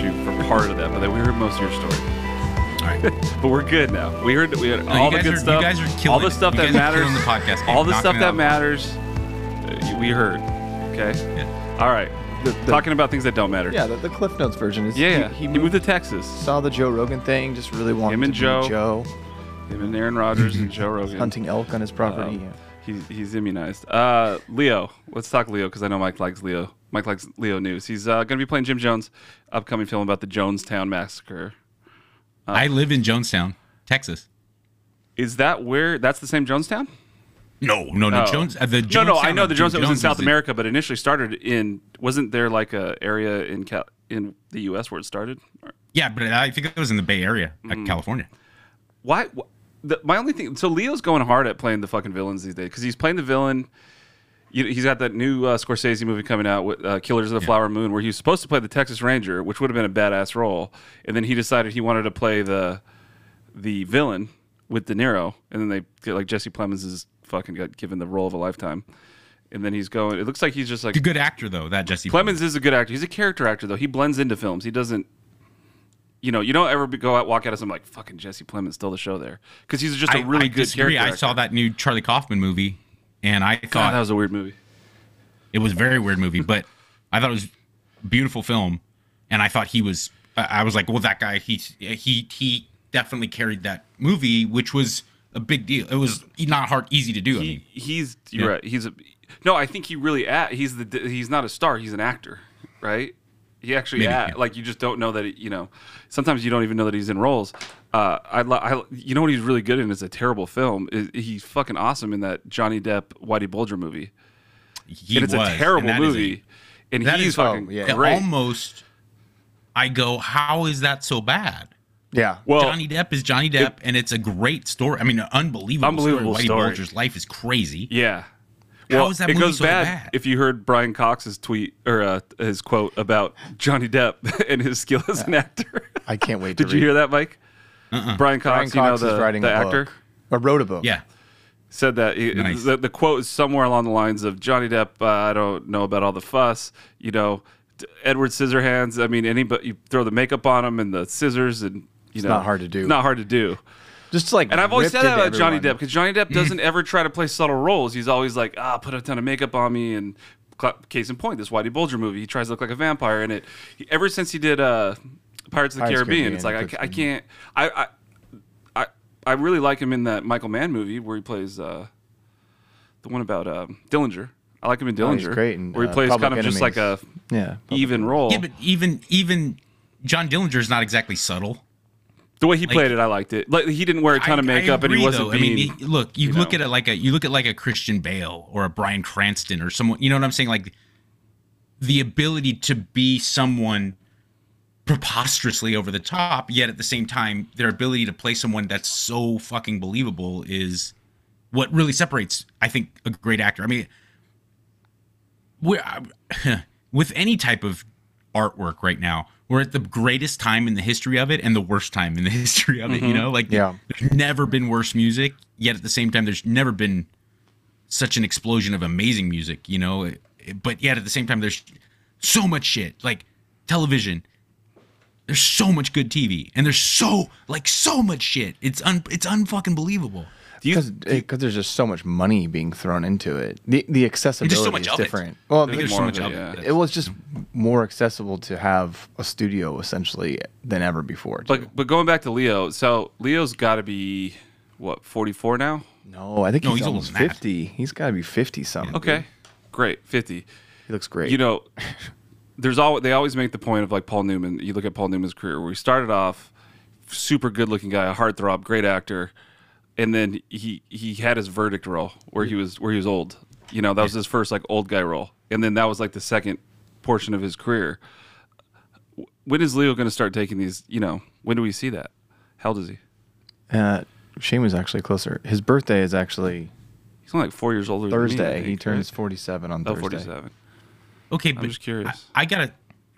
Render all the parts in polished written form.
shoot for part of that, but then we heard most of your story. All right. But we're good now. We heard all the good stuff. You guys are killing all the stuff that matters. The podcast game, all the stuff that matters. We heard. Okay. Yeah. All right. Talking about things that don't matter. Yeah, the Cliff Notes version is. Yeah, he moved to Texas. Saw the Joe Rogan thing. Just really wanted to be Joe. Him and Aaron Rodgers and Joe Rogan hunting elk on his property. He's immunized. Leo, let's talk Leo because I know Mike likes Leo. Mike likes Leo news. He's going to be playing Jim Jones' upcoming film about the Jonestown massacre. I live in Jonestown, Texas. Is that where? That's the same Jonestown? No. I know the Jonestown was in South America, but initially started in. Wasn't there like a area in the U.S. where it started? Yeah, but I think it was in the Bay Area, like California. Why? My only thing. So Leo's going hard at playing the fucking villains these days because he's playing the villain. He's got that new Scorsese movie coming out with Killers of the Flower Moon, where he was supposed to play the Texas Ranger, which would have been a badass role, and then he decided he wanted to play the villain with De Niro, and then they like Jesse Plemons is fucking got given the role of a lifetime, and then he's going. It looks like he's just like a good actor though. That Jesse Plemons is a good actor. He's a character actor though. He blends into films. He doesn't. You don't ever walk out of something like fucking Jesse Plemons stole the show there because he's just a really good character actor. I saw that new Charlie Kaufman movie. And I thought that was a weird movie. It was a very weird movie, but I thought it was a beautiful film. And I thought I was like, well, that guy, he definitely carried that movie, which was a big deal. It was not easy to do. You're right. I think he really, he's not a star. He's an actor, right? He actually, like you just don't know that, sometimes you don't even know that he's in roles. You know what he's really good in is a terrible film. He's fucking awesome in that Johnny Depp, Whitey Bulger movie. A terrible movie. And he's fucking great. I go, how is that so bad? Yeah. Well, Johnny Depp is Johnny Depp, and it's a great story. I mean, an unbelievable story. Whitey Bulger's life is crazy. Yeah. Well, it goes bad if you heard Brian Cox's tweet or his quote about Johnny Depp and his skill as an actor. I can't wait to read. Did you hear that, Mike? Brian Cox, the actor, wrote a book. Yeah. Said that. Nice. The quote is somewhere along the lines of Johnny Depp, I don't know about all the fuss, Edward Scissorhands. I mean, anybody, you throw the makeup on him and the scissors and, it's not hard to do. Not hard to do. Just like, and I've always said that about Johnny Depp because Johnny Depp doesn't ever try to play subtle roles. He's always like, put a ton of makeup on me. And case in point, this Whitey Bulger movie, he tries to look like a vampire in it. Ever since he did Pirates of the Caribbean, it's like I can't. I really like him in that Michael Mann movie where he plays the one about Dillinger. I like him in Dillinger, great, and, where he plays kind of just like a even role. Yeah, but even John Dillinger is not exactly subtle. The way he played it, I liked it. Like he didn't wear a ton of makeup, and he wasn't. I mean, you look at like a Christian Bale or a Bryan Cranston or someone. You know what I'm saying? Like the ability to be someone preposterously over the top, yet at the same time, their ability to play someone that's so fucking believable is what really separates, I think, a great actor. I mean, with any type of artwork right now. We're at the greatest time in the history of it and the worst time in the history of it, There's never been worse music, yet at the same time, there's never been such an explosion of amazing music, But yet at the same time, there's so much shit, like television. There's so much good TV, and there's so much shit. It's unfucking believable. Because there's just so much money being thrown into it. The accessibility is different. Well, there's so much of it. It was just more accessible to have a studio, essentially, than ever before. But going back to Leo, so Leo's got to be, what, 44 now? No, I think he's almost 50. He's got to be 50-something. Okay, great, 50. He looks great. They always make the point of, like, Paul Newman. You look at Paul Newman's career, where he started off super good-looking guy, a heartthrob, great actor. And then he had his verdict role where he was old. That was his first like old guy role. And then that was like the second portion of his career. When is Leo going to start taking these, when do we see that? How old is he? Shane was actually closer. His birthday is actually he's only like 4 years older than me, I think, he turns 47 on Thursday. 47. Okay, I'm just curious. I got to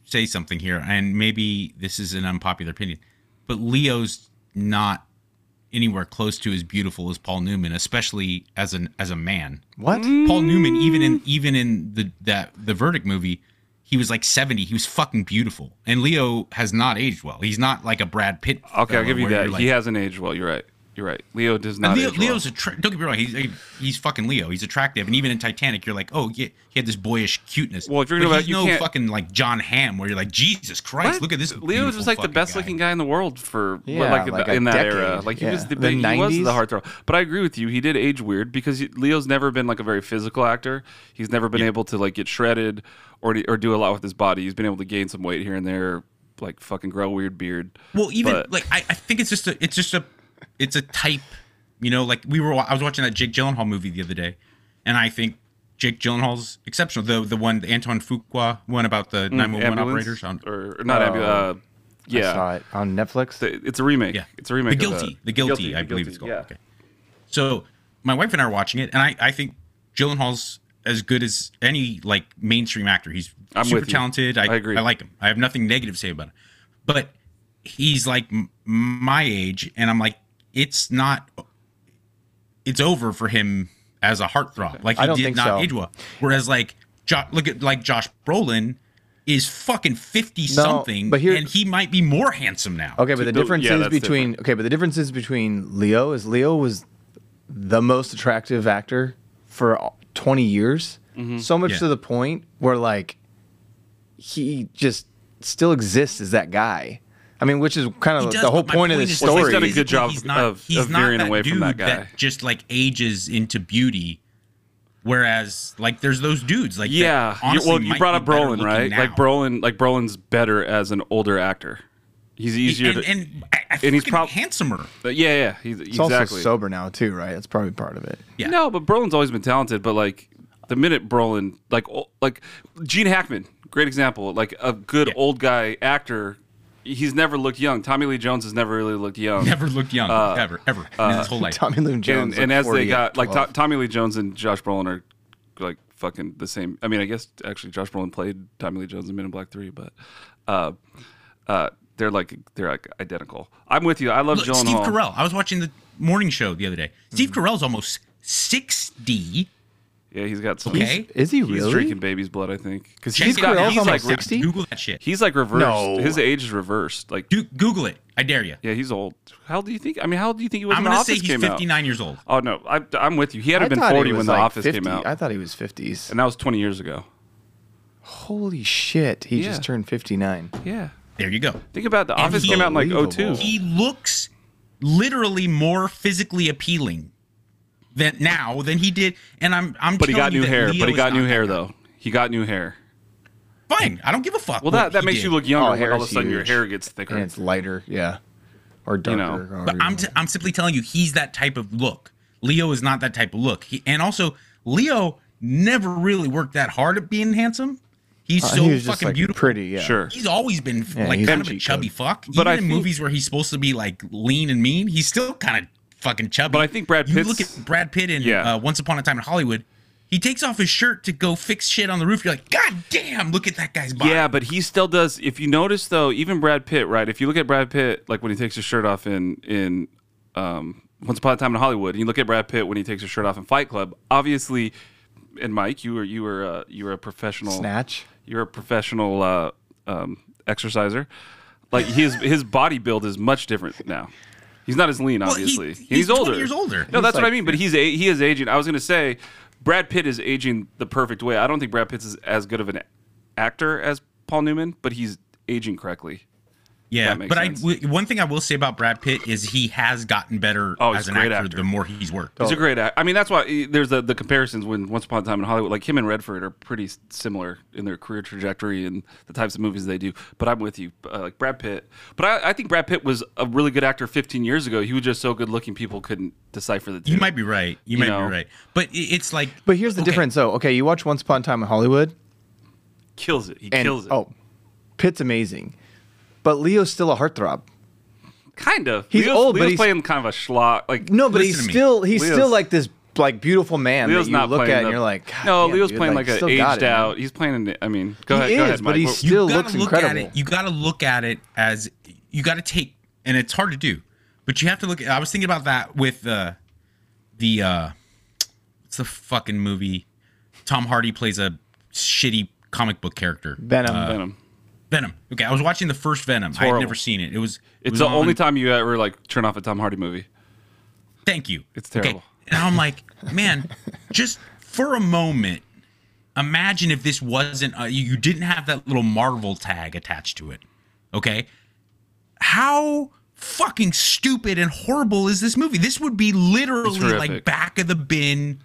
say something here, and maybe this is an unpopular opinion, but Leo's not anywhere close to as beautiful as Paul Newman, especially as a man. What? Paul Newman, even in the Verdict movie, he was like 70. He was fucking beautiful. And Leo has not aged well. He's not like a Brad Pitt. Okay, I'll give you that. Like, he hasn't aged well. You're right. You're right. Leo does not. Leo's well. Don't get me wrong. He's fucking Leo. He's attractive, and even in Titanic, you're like, oh yeah, he had this boyish cuteness. Well, if you're about, you can't, fucking like John Hamm, where you're like, Jesus Christ, what? Look at this. Leo was just like the best looking guy in the world for in that decade. Era. Like he was the big, he was the heartthrob. But I agree with you. He did age weird because Leo's never been like a very physical actor. He's never been able to like get shredded or do a lot with his body. He's been able to gain some weight here and there, like fucking grow a weird beard. Well, even like I think it's just a type, you know, like I was watching that Jake Gyllenhaal movie the other day, and I think Jake Gyllenhaal's exceptional. The one, the Antoine Fuqua one about the 911 operators I saw it on Netflix. It's a remake. Yeah. It's a remake. The Guilty, I believe it's called. Yeah. Okay. So my wife and I are watching it, and I think Gyllenhaal's as good as any like mainstream actor. He's super talented. I agree. I like him. I have nothing negative to say about him, but he's like my age, and I'm like, it's over for him as a heartthrob. Like he did not age well. Whereas like look at like Josh Brolin is fucking 50 something, and he might be more handsome now. Okay, but the difference is between Leo is Leo was the most attractive actor for 20 years. Mm-hmm. So much to the point where like he just still exists as that guy. I mean, which is kind of the whole point of this story. He's done a good job of veering away from that guy. That just like ages into beauty, whereas like there's those dudes like you brought up Brolin, right? Like Brolin's better as an older actor. He's easier and he's probably handsomer. But yeah, he's also sober now too, right? That's probably part of it. Yeah. No, but Brolin's always been talented. But like the minute Brolin, like Gene Hackman, great example, like a good old guy actor. He's never looked young. Tommy Lee Jones has never really looked young. Never looked young, ever in his whole life. Tommy Lee Jones, and as they got like Tommy Lee Jones and Josh Brolin are like fucking the same. I mean, I guess actually Josh Brolin played Tommy Lee Jones in Men in Black 3, but they're like identical. I'm with you. I love Gyllenhaal. Steve Carell. I was watching the morning show the other day. Steve Carell's almost 60. Yeah, he's got some. Okay. Is he really? He's drinking baby's blood, I think. Because he's like 60. Google that shit. He's like reversed. No. His age is reversed. Like, Google it. I dare you. Yeah, he's old. How old do you think he was when The Office came out? I'm going to say he's 59 years old. Oh, no. I'm with you. He had to have been 40 when The Office came out. I thought he was 50s. And that was 20 years ago. Holy shit. He just turned 59. Yeah. There you go. Think about The Office came out in like 02. He looks literally more physically appealing than he did, and I'm. But he got new hair. But he got new hair though. He got new hair. Fine, I don't give a fuck. Well, that makes you look younger. All of a sudden, your hair gets thicker and it's lighter, or darker. You know. But I'm simply telling you, he's that type of look. Leo is not that type of look. And also, Leo never really worked that hard at being handsome. He's so fucking just, like, beautiful, pretty. Yeah, sure. He's always been like kind of a chubby fuck. But even in movies where he's supposed to be like lean and mean, he's still kind of fucking chubby. But I think you look at Brad Pitt in Once Upon a Time in Hollywood, he takes off his shirt to go fix shit on the roof. You're like, God damn, look at that guy's body. Yeah, but he still does. If you notice, though, even Brad Pitt, right? If you look at Brad Pitt, like when he takes his shirt off in Once Upon a Time in Hollywood, and you look at Brad Pitt when he takes his shirt off in Fight Club, obviously, and Mike, you were a professional snatch. You're a professional exerciser. Like his body build is much different now. He's not as lean, obviously. He's older. 20 years older. No, that's what I mean. But he is aging. I was going to say, Brad Pitt is aging the perfect way. I don't think Brad Pitt is as good of an actor as Paul Newman, but he's aging correctly. Yeah, but one thing I will say about Brad Pitt is he has gotten better as an actor the more he's worked. He's a great actor. I mean, that's why there's the comparisons when Once Upon a Time in Hollywood, like him and Redford are pretty similar in their career trajectory and the types of movies they do. But I'm with you, like Brad Pitt. But I think Brad Pitt was a really good actor 15 years ago. He was just so good looking people couldn't decipher the two. You might be right. You might be right. But it's like... But here's the difference, though. Okay, you watch Once Upon a Time in Hollywood. Kills it. He kills it. Oh, Pitt's amazing. But Leo's still a heartthrob. Kind of. He's old, but he's playing kind of a schlock. Like, no, but he's still like this like beautiful man Leo's that you look at and you're like, God, no, damn, Leo's playing like an aged out. He's playing. I mean, go ahead, Mike. But he still looks incredible. You got to look at it as you got to take, and it's hard to do, but you have to look. I was thinking about that with the what's the fucking movie? Tom Hardy plays a shitty comic book character? Venom. Okay, I was watching the first Venom. I had never seen it. It's the only time you ever like turn off a Tom Hardy movie. Thank you. It's terrible. Okay. And I'm like, man, just for a moment, imagine if this wasn't you didn't have that little Marvel tag attached to it. Okay, how fucking stupid and horrible is this movie? This would be literally like back of the bin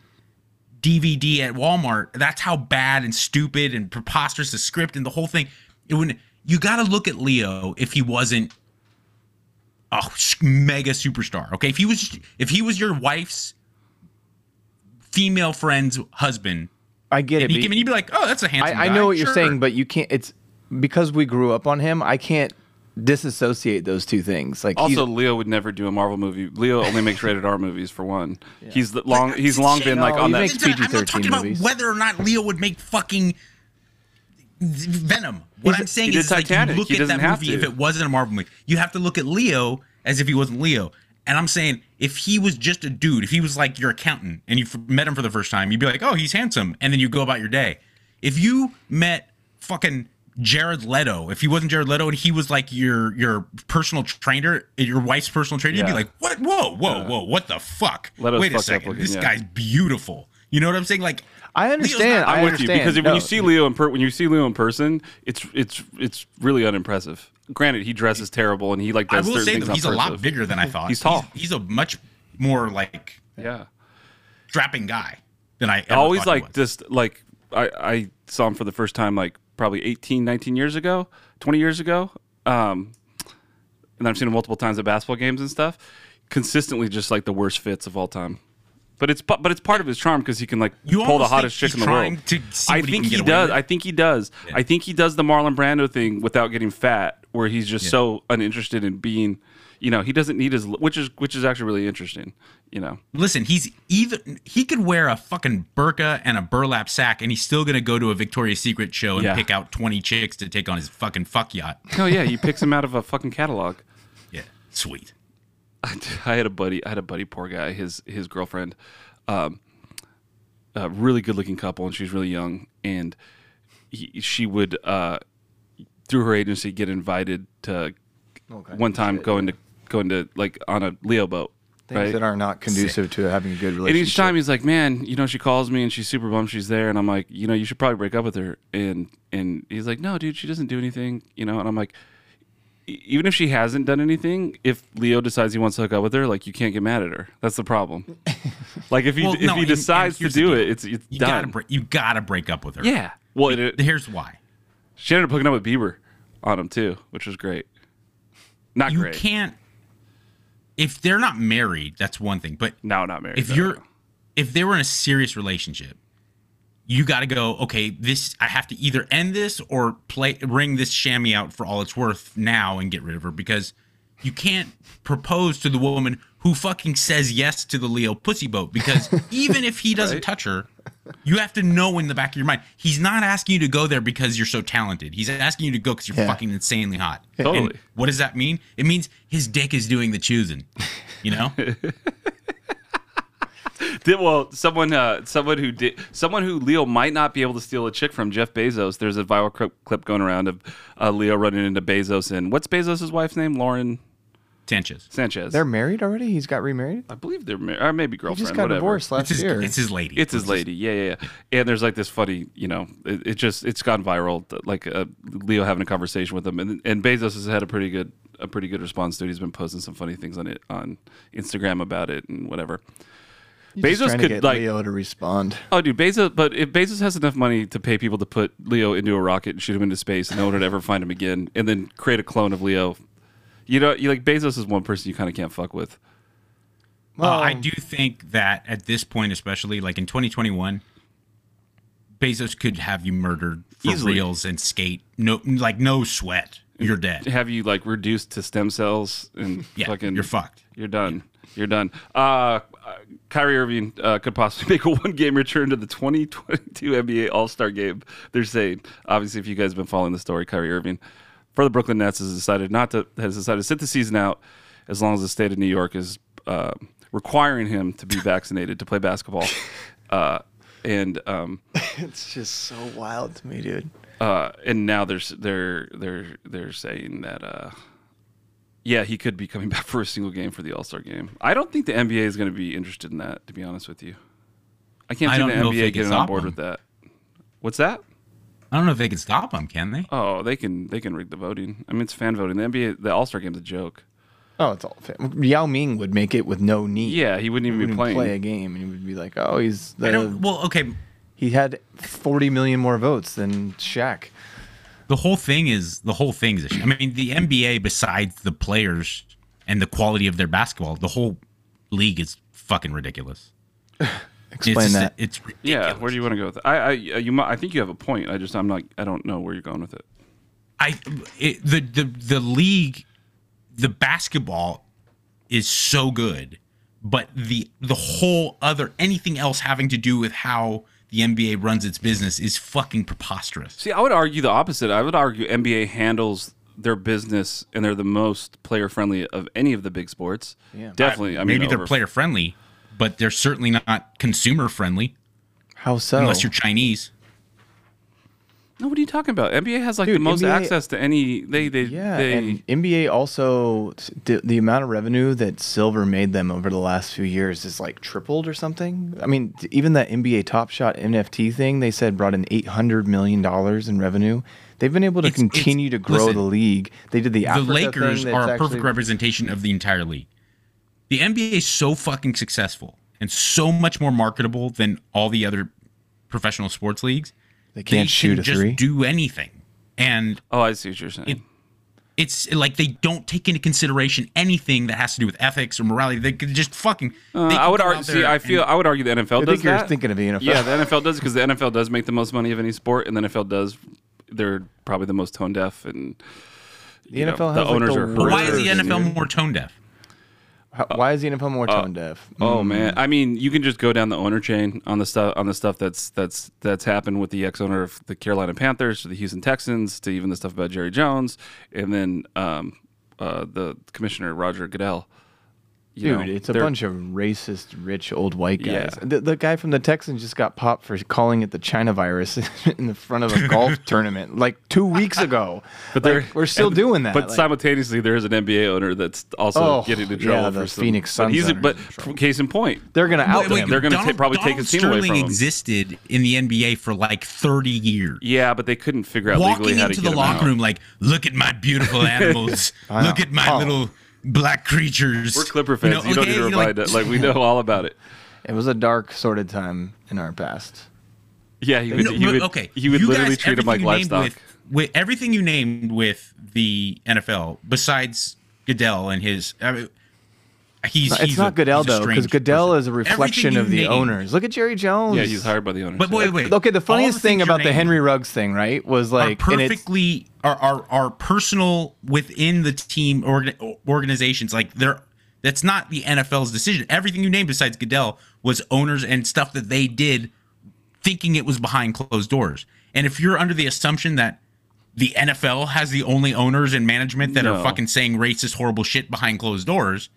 DVD at Walmart. That's how bad and stupid and preposterous the script and the whole thing. You got to look at Leo if he wasn't a mega superstar. Okay, if he was your wife's female friend's husband, I get it. You'd be like, oh, that's a handsome guy. I know what you're saying, but you can't. It's because we grew up on him. I can't disassociate those two things. Like, also, Leo would never do a Marvel movie. Leo only makes rated R movies for one. Yeah. He's long been on that. I'm not talking movies about whether or not Leo would make fucking Venom. What I'm saying is, like, you look at that movie if it wasn't a Marvel movie. You have to look at Leo as if he wasn't Leo. And I'm saying, if he was just a dude, if he was like your accountant and you met him for the first time, you'd be like, oh, he's handsome. And then you go about your day. If you met fucking Jared Leto, if he wasn't Jared Leto and he was like your personal trainer, your wife's personal trainer, you'd be like, what? Whoa, what the fuck? Wait a second. This guy's beautiful. You know what I'm saying? Like, I understand. I'm with you, because when you see Leo in person, it's really unimpressive. Granted, he dresses terrible, and he like does certain things. I will say that he's a lot bigger than I thought. He's tall. He's a much more like strapping guy than I ever thought. Always like just like I saw him for the first time like probably 18, 19 years ago, 20 years ago, and I've seen him multiple times at basketball games and stuff. Consistently, just like the worst fits of all time. But it's part of his charm because he can like pull the hottest chick in the world. I think he does. Yeah. I think he does the Marlon Brando thing without getting fat, where he's just so uninterested in being, you know, he doesn't need his, which is actually really interesting, you know. Listen, he could wear a fucking burqa and a burlap sack, and he's still gonna go to a Victoria's Secret show and pick out 20 chicks to take on his fucking fuck yacht. Oh yeah, he picks them out of a fucking catalog. Yeah, sweet. I had a buddy, poor guy, his girlfriend, a really good looking couple, and she was really young, and she would, through her agency, get invited to going to like on a Leo boat. Things that are not conducive to having a good relationship. And each time he's like, man, you know, she calls me and she's super bummed she's there. And I'm like, you know, you should probably break up with her. And he's like, no, dude, she doesn't do anything, you know, and I'm like, even if she hasn't done anything, if Leo decides he wants to hook up with her, like, you can't get mad at her. That's the problem. Like, if he decides to do it, it's done. You gotta break up with her. Yeah. Well, here's why. She ended up hooking up with Bieber on him too, which was great. Not great. You can't. If they're not married, that's one thing. But no, not married. If they were in a serious relationship, you gotta go, okay, this, I have to either end this or wring this chamois out for all it's worth now and get rid of her, because you can't propose to the woman who fucking says yes to the Leo pussy boat, because even if he doesn't touch her, you have to know in the back of your mind, he's not asking you to go there because you're so talented. He's asking you to go because you're fucking insanely hot. Totally. And what does that mean? It means his dick is doing the choosing, you know? Well, someone who Leo might not be able to steal a chick from, Jeff Bezos. There's a viral clip going around of Leo running into Bezos, and what's Bezos' wife's name? Lauren Sanchez. They're married already. He's got remarried. I believe they're married, or maybe girlfriend. He just got divorced last year. It's his lady. Yeah. And there's like this funny, you know, it's gone viral. Like Leo having a conversation with him, and Bezos has had a pretty good response to it. He's been posting some funny things on it on Instagram about it and whatever. You're Bezos could get like Leo to respond. Oh, dude, Bezos! But if Bezos has enough money to pay people to put Leo into a rocket and shoot him into space, and no one would ever find him again, and then create a clone of Leo, you know, you like Bezos is one person you kind of can't fuck with. Well, I do think that at this point, especially like in 2021, Bezos could have you murdered for reals and skate, no sweat, you're dead. Have you like reduced to stem cells and fucking? You're fucked. You're done. Yeah. You're done. Kyrie Irving could possibly make a one-game return to the 2022 NBA All-Star Game. They're saying, obviously, if you guys have been following the story, Kyrie Irving for the Brooklyn Nets has decided to sit the season out as long as the state of New York is requiring him to be vaccinated to play basketball. And it's just so wild to me, dude. And now they're saying that yeah, he could be coming back for a single game for the All-Star game. I don't think the NBA is going to be interested in that, to be honest with you. I can't see the NBA getting on board with that. What's that? I don't know if they can stop him, can they? Oh, they can rig the voting. I mean, it's fan voting. The NBA, the All-Star game's a joke. Oh, it's all fan. Yao Ming would make it with no need. Yeah, he wouldn't even be playing. He wouldn't play a game, and he would be like, oh, he's the... well, okay. He had 40 million more votes than Shaq. The whole thing's a shame. I mean, the NBA, besides the players and the quality of their basketball, the whole league is fucking ridiculous. Explain that. It's ridiculous. Yeah, where do you want to go with it? I think you have a point. I don't know where you're going with it. The league, the basketball is so good, but the whole other anything else having to do with how the NBA runs its business is fucking preposterous. See, I would argue the opposite. I would argue NBA handles their business, and they're the most player-friendly of any of the big sports. Yeah. Definitely. Maybe they're player-friendly, but they're certainly not consumer-friendly. How so? Unless you're Chinese. No, what are you talking about? NBA has like the most access to any... And NBA also... The amount of revenue that silver made them over the last few years is like tripled or something. I mean, even that NBA Top Shot NFT thing, they said brought in $800 million in revenue. They've been able to continue to grow the league. They did the Africa thing. The Lakers are a perfect representation of the entire league. The NBA is so fucking successful and so much more marketable than all the other professional sports leagues. They can't shoot a three. Just do anything. And oh, I see what you're saying. It's like they don't take into consideration anything that has to do with ethics or morality. They could just fucking. I would argue. I would argue the NFL does that. You're thinking of the NFL. Yeah, the NFL does because the NFL does make the most money of any sport, and the NFL does. They're probably the most tone deaf, and the NFL has the owners are. But why is the NFL more tone deaf? Why is the NFL more tone deaf? Oh man, I mean, you can just go down the owner chain on the stuff that's happened with the ex-owner of the Carolina Panthers to the Houston Texans to even the stuff about Jerry Jones and then the commissioner Roger Goodell. It's a bunch of racist, rich old white guys. Yeah. The guy from the Texans just got popped for calling it the China virus in the front of a golf tournament like 2 weeks ago. But we're still doing that. But simultaneously, there is an NBA owner that's also getting in trouble for some, Phoenix Suns. But case in point, they're going to out him. They're going to probably take his team away from him. Donald Sterling existed in the NBA for like 30 years. Yeah, but they couldn't figure out legally how to get him out. Walking into the locker room like, look at my beautiful animals. Look at my little... black creatures. We're Clipper fans. You don't need to remind us. Like, we know all about it. It was a dark, sordid time in our past. Yeah, he would literally treat them like livestock. With everything you named with the NFL, besides Goodell and his... It's not Goodell, though, because Goodell is a reflection of the owners. Look at Jerry Jones. Yeah, he's hired by the owners. But wait. Okay, the funniest thing about the Henry Ruggs thing, right, was like... Our personal within the team organizations, like that's not the NFL's decision. Everything you named besides Goodell was owners and stuff that they did thinking it was behind closed doors. And if you're under the assumption that the NFL has the only owners and management that are fucking saying racist, horrible shit behind closed doors...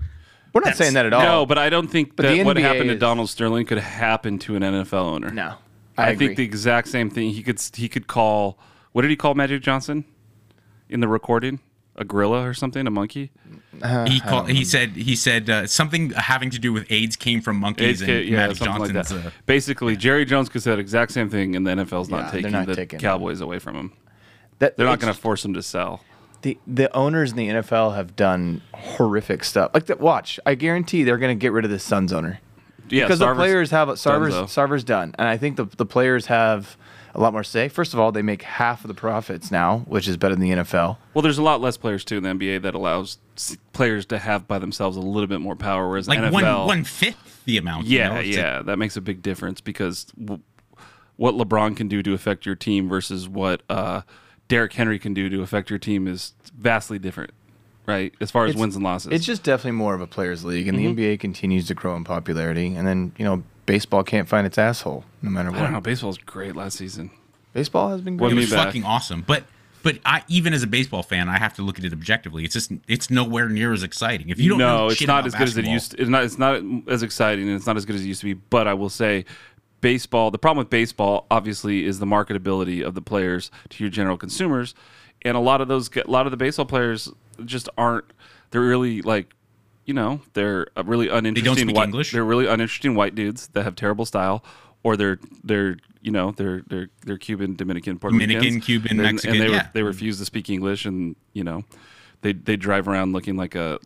We're not saying that at all. No, but I don't think that what happened to Donald Sterling could happen to an NFL owner. No, I agree. Think the exact same thing. He could call. What did he call Magic Johnson in the recording? A gorilla or something? A monkey? He said something having to do with AIDS came from monkeys. Magic Johnson. Like that. Basically, Jerry Jones could say the exact same thing, and the NFL's not taking the Cowboys away from him. They're not going to force him to sell. The owners in the NFL have done horrific stuff. Like, watch, I guarantee they're going to get rid of the Suns owner. Yeah, because the players have Sarver's done, and I think the players have a lot more say. First of all, they make half of the profits now, which is better than the NFL. Well, there's a lot less players too in the NBA that allows players to have by themselves a little bit more power, whereas like NFL, one fifth the amount. Yeah, that makes a big difference because what LeBron can do to affect your team versus what. Derrick Henry can do to affect your team is vastly different, right? As far as wins and losses. It's just definitely more of a players' league, and the NBA continues to grow in popularity. And then, baseball can't find its asshole no matter what. I don't know. Baseball's great last season. Baseball has been great. It was fucking awesome. But I, even as a baseball fan, I have to look at it objectively. It's nowhere near as exciting. If you don't know shit about basketball. It's not as good as it used to be, but I will say baseball, the problem with baseball, obviously, is the marketability of the players to your general consumers. And a lot of the baseball players just aren't, they're really like, you know, they're really uninteresting. They don't speak English. They're really uninteresting white dudes that have terrible style, or they're Cuban, Dominican, Puerto Ricans. Dominican, Cuban, Mexican, and they refuse to speak English, and you know, they drive around looking like they're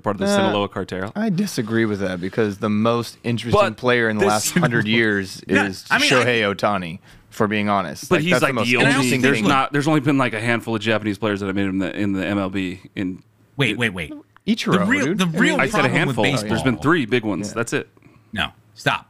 part of the Sinaloa cartel. I disagree with that, because the most interesting player in the last 100 years is Shohei Ohtani. For being honest, but like, he's like the only thing. There's only been like a handful of Japanese players that have made in the MLB. Wait. Ichiro, the real problem with baseball. Oh, yeah. There's been three big ones. Yeah. That's it. No, stop.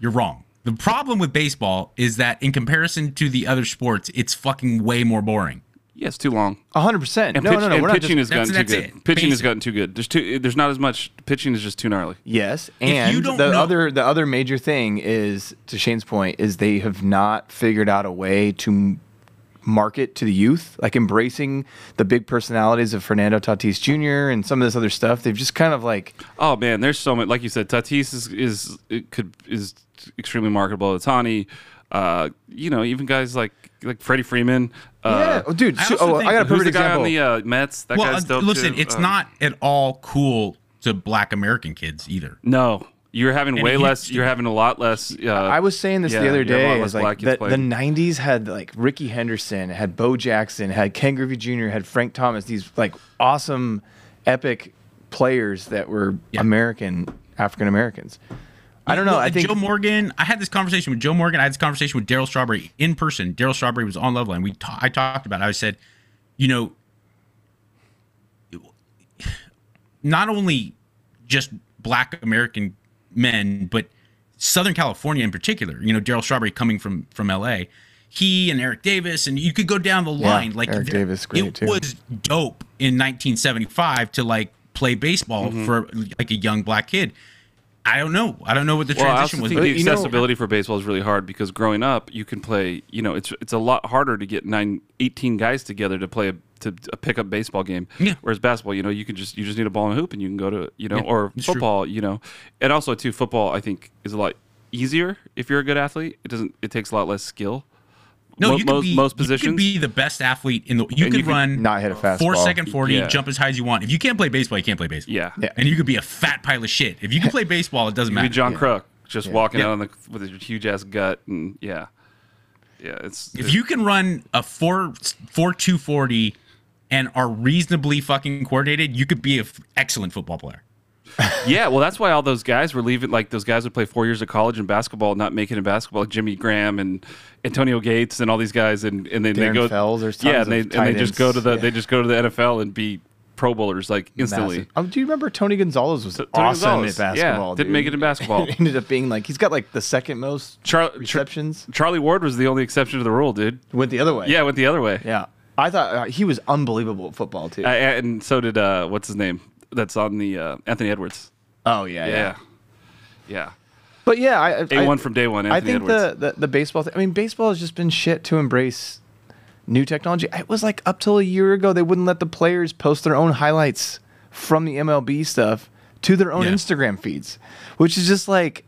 You're wrong. The problem with baseball is that in comparison to the other sports, it's fucking way more boring. Yeah, it's too long. 100%. No. Pitching has gotten too good. There's not as much. Pitching is just too gnarly. Yes, and the other major thing is, to Shane's point, is they have not figured out a way to market to the youth, like embracing the big personalities of Fernando Tatis Jr. and some of this other stuff. They've just kind of like, oh man, there's so much. Like you said, Tatis is extremely marketable. Ohtani, you know, even guys like Freddie Freeman. Dude. I got a perfect example. The guy on the Mets. That guy's dope. Listen, too. It's not at all cool to Black American kids either. No, you're having less. You're having a lot less. I was saying this the other day. Is like the '90s had like Rickey Henderson, had Bo Jackson, had Ken Griffey Jr., had Frank Thomas. These like awesome, epic players that were African Americans. I don't know. I think Joe Morgan. I had this conversation with Joe Morgan. I had this conversation with Daryl Strawberry in person. Daryl Strawberry was on Loveline. I talked about it. I said, you know, not only just Black American men, but Southern California in particular. You know, Daryl Strawberry coming from LA, he and Eric Davis, and you could go down the line. Like Eric Davis, great too. It was dope in 1975 to like play baseball for like a young black kid. I don't know what the transition was. The accessibility for baseball is really hard, because growing up, you can play. You know, it's a lot harder to get 18 guys together to play a pickup baseball game. Yeah. Whereas basketball, you know, you just need a ball and a hoop, and you can go to or football. True. You know, and also too, football I think is a lot easier if you're a good athlete. It takes a lot less skill. No, most positions. You can be the best athlete in the. You can run, not hit a fastball. 4-second 40, jump as high as you want. If you can't play baseball, you can't play baseball. Yeah. And you could be a fat pile of shit. If you can play baseball, it doesn't matter. You John Kruk just walking out on with a huge ass gut and it's. If you can run a 4.2 40 and are reasonably fucking coordinated, you could be an excellent football player. Yeah, well, that's why all those guys were leaving. Like those guys would play 4 years of college in basketball, not make it in basketball. Like Jimmy Graham and Antonio Gates and all these guys, and then Darren they go. Fells, there's tons and they just go to the they just go to the NFL and be Pro Bowlers like instantly. Do you remember Tony Gonzalez was awesome at basketball? Didn't make it in basketball. Ended up being like he's got like the second most receptions. Charlie Ward was the only exception to the rule, dude. Went the other way. Yeah, went the other way. Yeah, I thought he was unbelievable at football too, and so did what's his name. That's on the Anthony Edwards. Oh yeah. But yeah, I from day one. Anthony Edwards. The baseball thing. I mean, baseball has just been shit to embrace new technology. It was like up till a year ago, they wouldn't let the players post their own highlights from the MLB stuff to their own Instagram feeds, which is just like,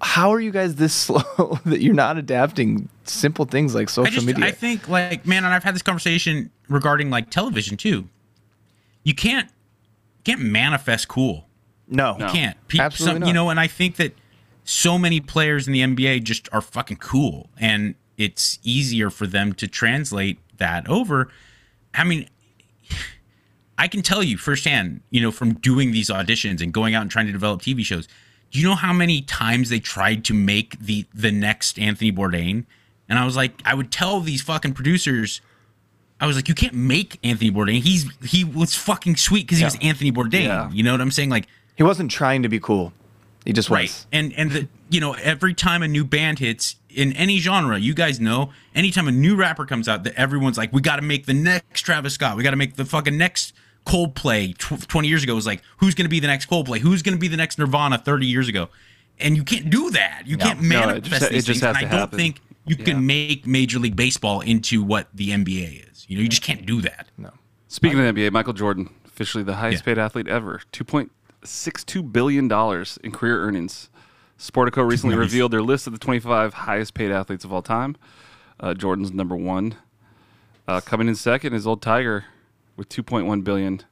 how are you guys this slow that you're not adapting simple things like social media? I think like and I've had this conversation regarding like television too. You can't manifest cool. No, you can't. Absolutely not. You know, and I think that so many players in the NBA just are fucking cool, and it's easier for them to translate that over. I mean, I can tell you firsthand, you know, from doing these auditions and going out and trying to develop TV shows, do you know how many times they tried to make the next Anthony Bourdain? And I was like, I would tell these fucking producers, I was like, you can't make Anthony Bourdain. He was fucking sweet because he was Anthony Bourdain. Yeah. You know what I'm saying? Like he wasn't trying to be cool. He just was. And you know, every time a new band hits in any genre, you guys know, anytime a new rapper comes out, that everyone's like, we got to make the next Travis Scott. We got to make the fucking next Coldplay. 20 years ago, it was like, who's going to be the next Coldplay? Who's going to be the next Nirvana 30 years ago? And you can't do that. You can't manifest these things. And I don't think you can make Major League Baseball into what the NBA is. You know, you just can't do that. No. Speaking of the NBA, Michael Jordan, officially the highest paid athlete ever, $2.62 billion in career earnings. Sportico recently revealed their list of the 25 highest paid athletes of all time. Jordan's number one. Coming in second is old Tiger with $2.1 billion.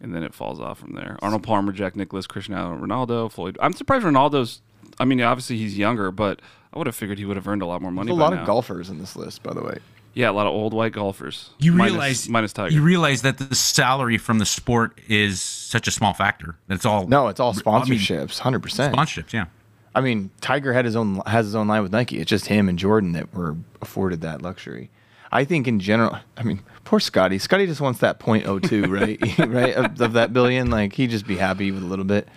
And then it falls off from there. Arnold Palmer, Jack Nicklaus, Cristiano Ronaldo, Floyd. I'm surprised Ronaldo's... I mean, obviously he's younger, but I would have figured he would have earned a lot more money. There's a lot of golfers in this list, by the way. Yeah, a lot of old white golfers. Minus Tiger. You realize that the salary from the sport is such a small factor. It's all sponsorships, 100%. Sponsorships, yeah. I mean, Tiger had has his own line with Nike. It's just him and Jordan that were afforded that luxury. I think in general, I mean, poor Scotty. Scotty just wants that .02, right? Right of that billion, like he'd just be happy with a little bit.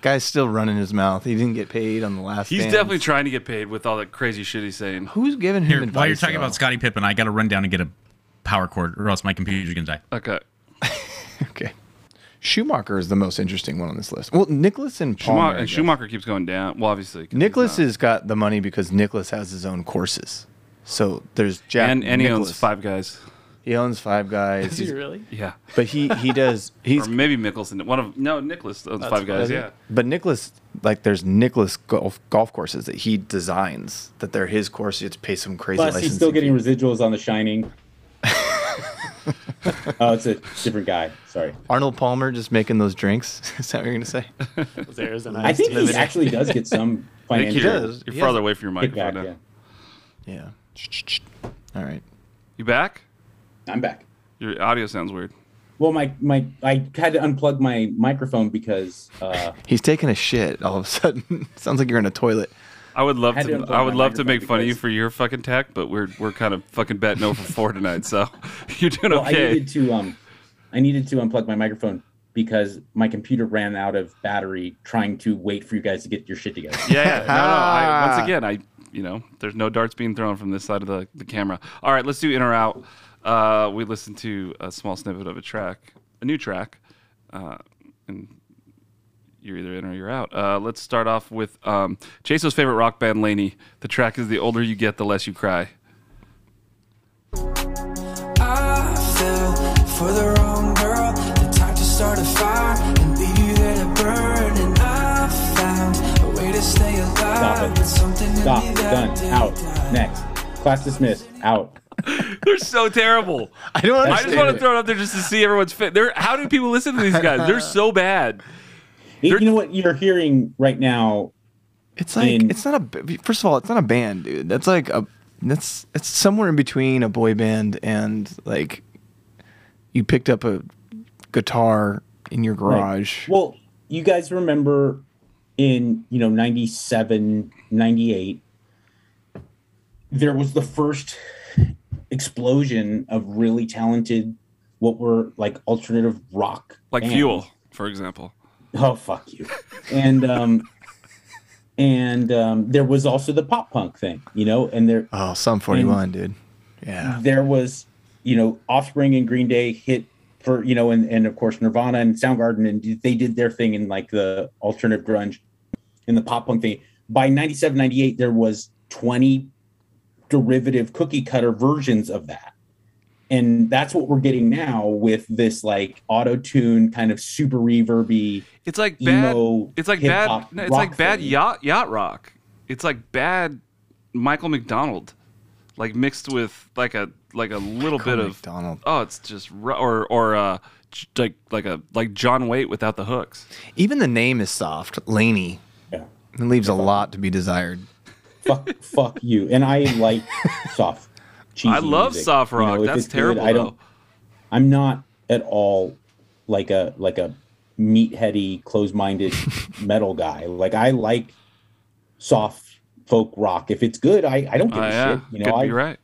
Guy's still running his mouth. He didn't get paid on the last. He's definitely trying to get paid with all that crazy shit he's saying. Who's giving him advice? While you're talking about Scottie Pippen, I got to run down and get a power cord, or else my computer's gonna die. Okay. Okay. Schumacher is the most interesting one on this list. Well, Nicklaus and Palmer. And Schumacher keeps going down. Well, obviously, Nicklaus has got the money because Nicklaus has his own courses. So there's Jack and he owns Five Guys. He owns Five Guys. Is he really? Yeah. But he does. He's or maybe Mickelson. Nicklaus owns Five Guys. Yeah. But Nicklaus, like, there's Nicklaus golf courses that he designs. That they're his course. You have to pay some crazy. Plus, he's still getting residuals on The Shining. Oh, it's a different guy. Sorry. Arnold Palmer just making those drinks. Is that what you're gonna say? I think he actually does get some financial. I think he does. You're farther away from your microphone now. Yeah. All right. You back? I'm back. Your audio sounds weird. Well, I had to unplug my microphone because he's taking a shit all of a sudden. Sounds like you're in a toilet. I would love to make fun of you for your fucking tack, but we're kind of fucking betting 0-for-4 tonight, so you're doing okay. I needed to unplug my microphone because my computer ran out of battery trying to wait for you guys to get your shit together. Yeah. No. There's no darts being thrown from this side of the camera. All right, let's do in or out. We listened to a small snippet of a new track, and you're either in or you're out. Let's start off with Chase's favorite rock band, Laney. The track is The Older You Get, The Less You Cry. I fell for the wrong girl, the time to start a fire and leave you there to burn, and I found a way to stay alive. Stop it. Something stop. Done. Out. Next. Class dismissed. Out. They're so terrible. I just want to throw it up there just to see everyone's fit. How do people listen to these guys? They're so bad. You know what you're hearing right now? It's like first of all, it's not a band, dude. That's like it's somewhere in between a boy band and like you picked up a guitar in your garage. Right. Well, you guys remember in 97, 98, there was the first explosion of really talented what were like alternative rock bands. Fuel, for example. Oh, fuck you. And there was also the pop punk thing, and there Sum 41, dude. Yeah. There was, Offspring and Green Day hit for, and of course Nirvana and Soundgarden, and they did their thing in like the alternative grunge and the pop punk thing. By 97, 98 there was 20 derivative cookie cutter versions of that, and that's what we're getting now with this like auto tune kind of super reverby. It's like emo, bad yacht rock. It's like bad Michael McDonald, like mixed with like a little Michael bit of McDonald. Oh, it's just like John Waite without the hooks. Even the name is soft, Laney. Yeah, it leaves a lot to be desired. Fuck you. And I like soft, cheesy I love music. Soft rock. That's terrible. Good, I'm not at all like a meatheady, close-minded metal guy. Like I like soft folk rock. If it's good, I don't give a shit. You're right.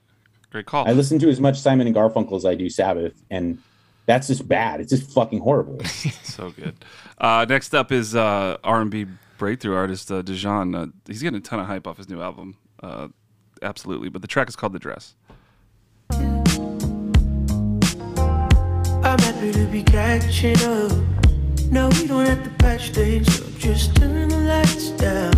Great call. I listen to as much Simon and Garfunkel as I do Sabbath, and that's just bad. It's just fucking horrible. So good. Next up is R&B breakthrough artist Dijon. He's getting a ton of hype off his new album, absolutely, but the track is called The Dress. I'm happy to be catching up. No, we don't have to patch things up, just turn the lights down.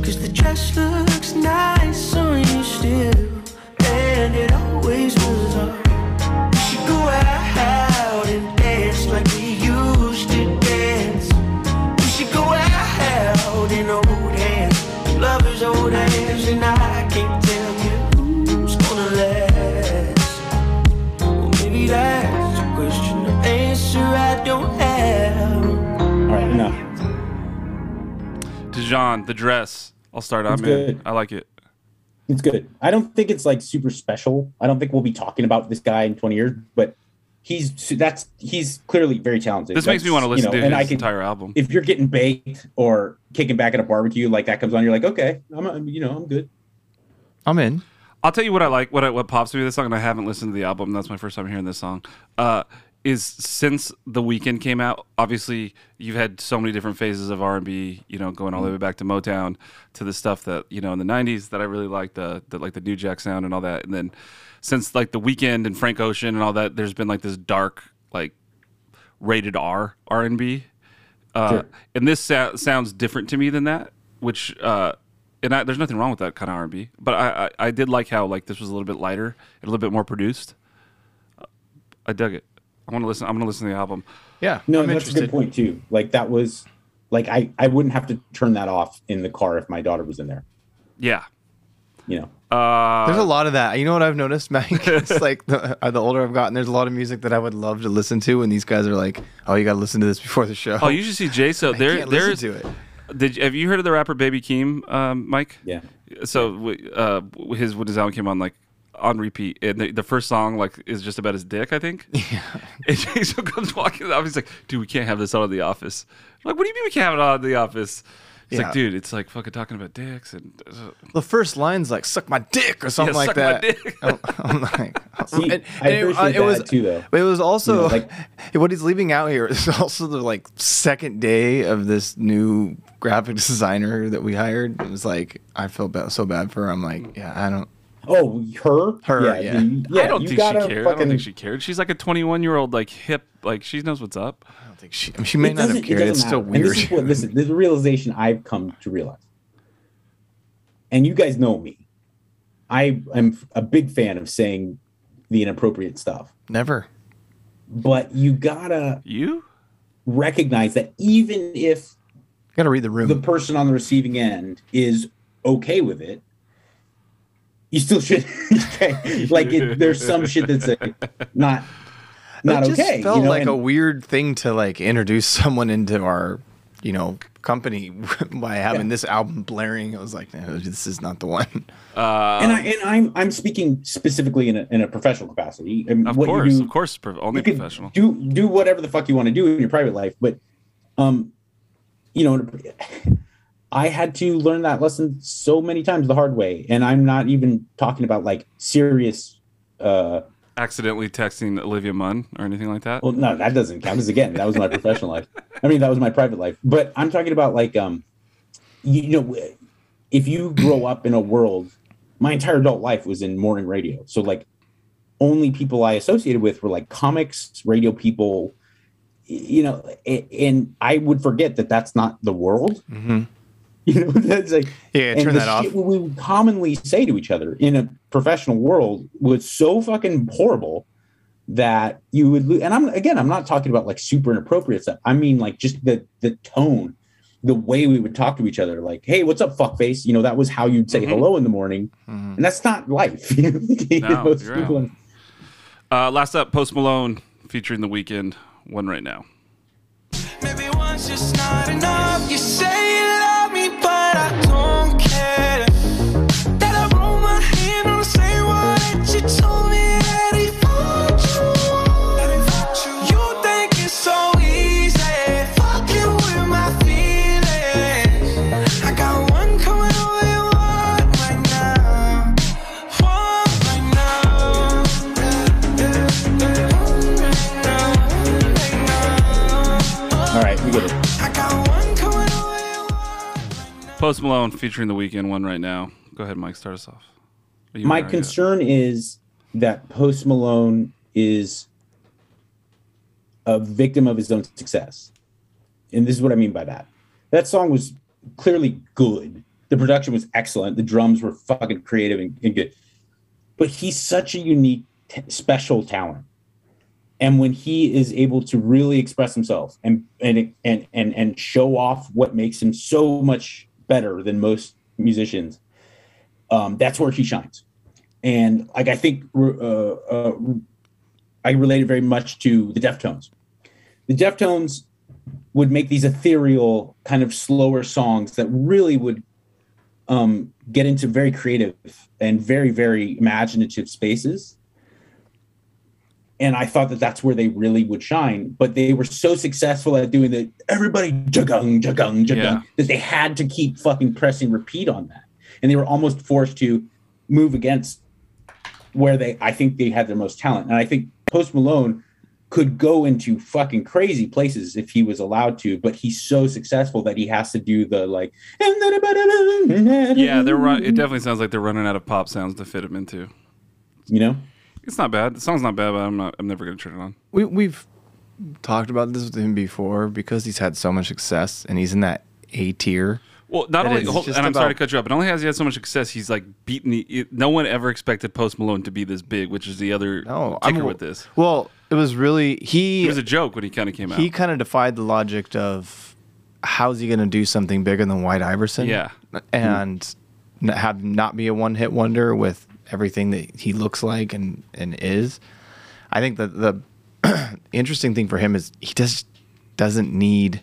Because the dress looks nice on you still, and it always was on. We should go out and dance like we used to dance. John, the dress. I'll start out, man. I like it. It's good. I don't think it's like super special. I don't think we'll be talking about this guy in 20 years, but he's clearly very talented. This makes me want to listen to his entire album. If you're getting baked or kicking back at a barbecue, like that comes on, you're like, okay, I'm good. I'm in. I'll tell you what I like, what pops to me this song, and I haven't listened to the album. That's my first time hearing this song. Is since The Weeknd came out, obviously you've had so many different phases of R&B, going all the way back to Motown to the stuff that, in the 90s that I really liked, like the New Jack Sound and all that. And then since like The Weeknd and Frank Ocean and all that, there's been like this dark, like rated R R&B. Sure. And this sounds different to me than that, which, and there's nothing wrong with that kind of R&B, but I did like how like this was a little bit lighter and a little bit more produced. I dug it. I'm going to listen to the album. Yeah. No, that's interested. A good point too. Like that was like, I wouldn't have to turn that off in the car if my daughter was in there. Yeah. There's a lot of that. You know what I've noticed, Mac? It's like the older I've gotten, there's a lot of music that I would love to listen to. And these guys are like, oh, you got to listen to this before the show. Oh, you should see Jay. So there's to it. Have you heard of the rapper Baby Keem, Mike? Yeah. So when his album came on, like, on repeat, and the first song like is just about his dick, I think. Yeah. And Jason comes walking in the office, he's like, dude, we can't have this on in The Office. I'm like, what do you mean we can't have it on in The Office? It's like, dude, it's like fucking talking about dicks. And the first line's like, suck my dick or something like that. Yeah, suck my dick. I'm like, see, I appreciate that too, though. But it was also what he's leaving out here is also the like second day of this new graphic designer that we hired. It was like, I felt so bad for her. I'm like, yeah, I don't. Oh, her, yeah. I don't think she cared. I don't think she cared. She's like a 21-year-old, like hip, like she knows what's up. I don't think she may not have cared. It's still weird. This is the realization I've come to realize. And you guys know me. I am a big fan of saying the inappropriate stuff. Never. But you gotta recognize that even if you gotta read the room, the person on the receiving end is okay with it. You still should there's some shit that's not okay. It just felt like a weird thing to like introduce someone into our company by having this album blaring. I was like, no, this is not the one. And I'm speaking specifically in a professional capacity. I mean, of course, only professional. Do whatever the fuck you want to do in your private life, but I had to learn that lesson so many times the hard way. And I'm not even talking about like serious. Accidentally texting Olivia Munn or anything like that. Well, no, that doesn't count. Because again, that was my professional life. I mean, that was my private life. But I'm talking about like, if you grow up in a world, my entire adult life was in morning radio. So like only people I associated with were like comics, radio people, and I would forget that that's not the world. Mm-hmm. That's like, turn that off. Shit we would commonly say to each other in a professional world was so fucking horrible that you would lose. And I'm not talking about like super inappropriate stuff. I mean, like just the tone, the way we would talk to each other, like, hey, what's up, fuckface? That was how you'd say hello in the morning. Mm-hmm. And that's not life. You're out. Last up, Post Malone featuring The Weeknd, One Right Now. Maybe once just not enough. You say you love me, but I don't care. That I roll my hand on the same one that you told me that he fucked you. You think it's so easy, fucking with my feelings. I got one coming over, one right now. One right now. All right, we get it. Post Malone featuring The Weeknd, One Right Now. Go ahead, Mike, start us off. My concern is that Post Malone is a victim of his own success. And this is what I mean by that. That song was clearly good. The production was excellent. The drums were fucking creative and good. But he's such a unique, special talent. And when he is able to really express himself and show off what makes him so much better than most musicians, that's where she shines. And like I think I relate it very much to the Deftones. The Deftones would make these ethereal kind of slower songs that really would get into very creative and very, very imaginative spaces. And I thought that that's where they really would shine. But they were so successful at doing the everybody jagung, jagung, jagung, yeah, that they had to keep fucking pressing repeat on that. And they were almost forced to move against where they, I think they had their most talent. And I think Post Malone could go into fucking crazy places if he was allowed to, but he's so successful that he has to do the like. Yeah, it definitely sounds like they're running out of pop sounds to fit him into. You know? It's not bad. The song's not bad, but I'm never going to turn it on. We've talked about this with him before because he's had so much success and he's in that A tier. Well, not only, sorry to cut you up, but not only has he had so much success, he's like beaten no one ever expected Post Malone to be this big, which is the other kicker with this. Well, it was really, it was a joke when he kind of came out. He kind of defied the logic of how's he going to do something bigger than White Iverson? Yeah. And have not be a one-hit wonder with everything that he looks like and is. I think that the interesting thing for him is he just doesn't need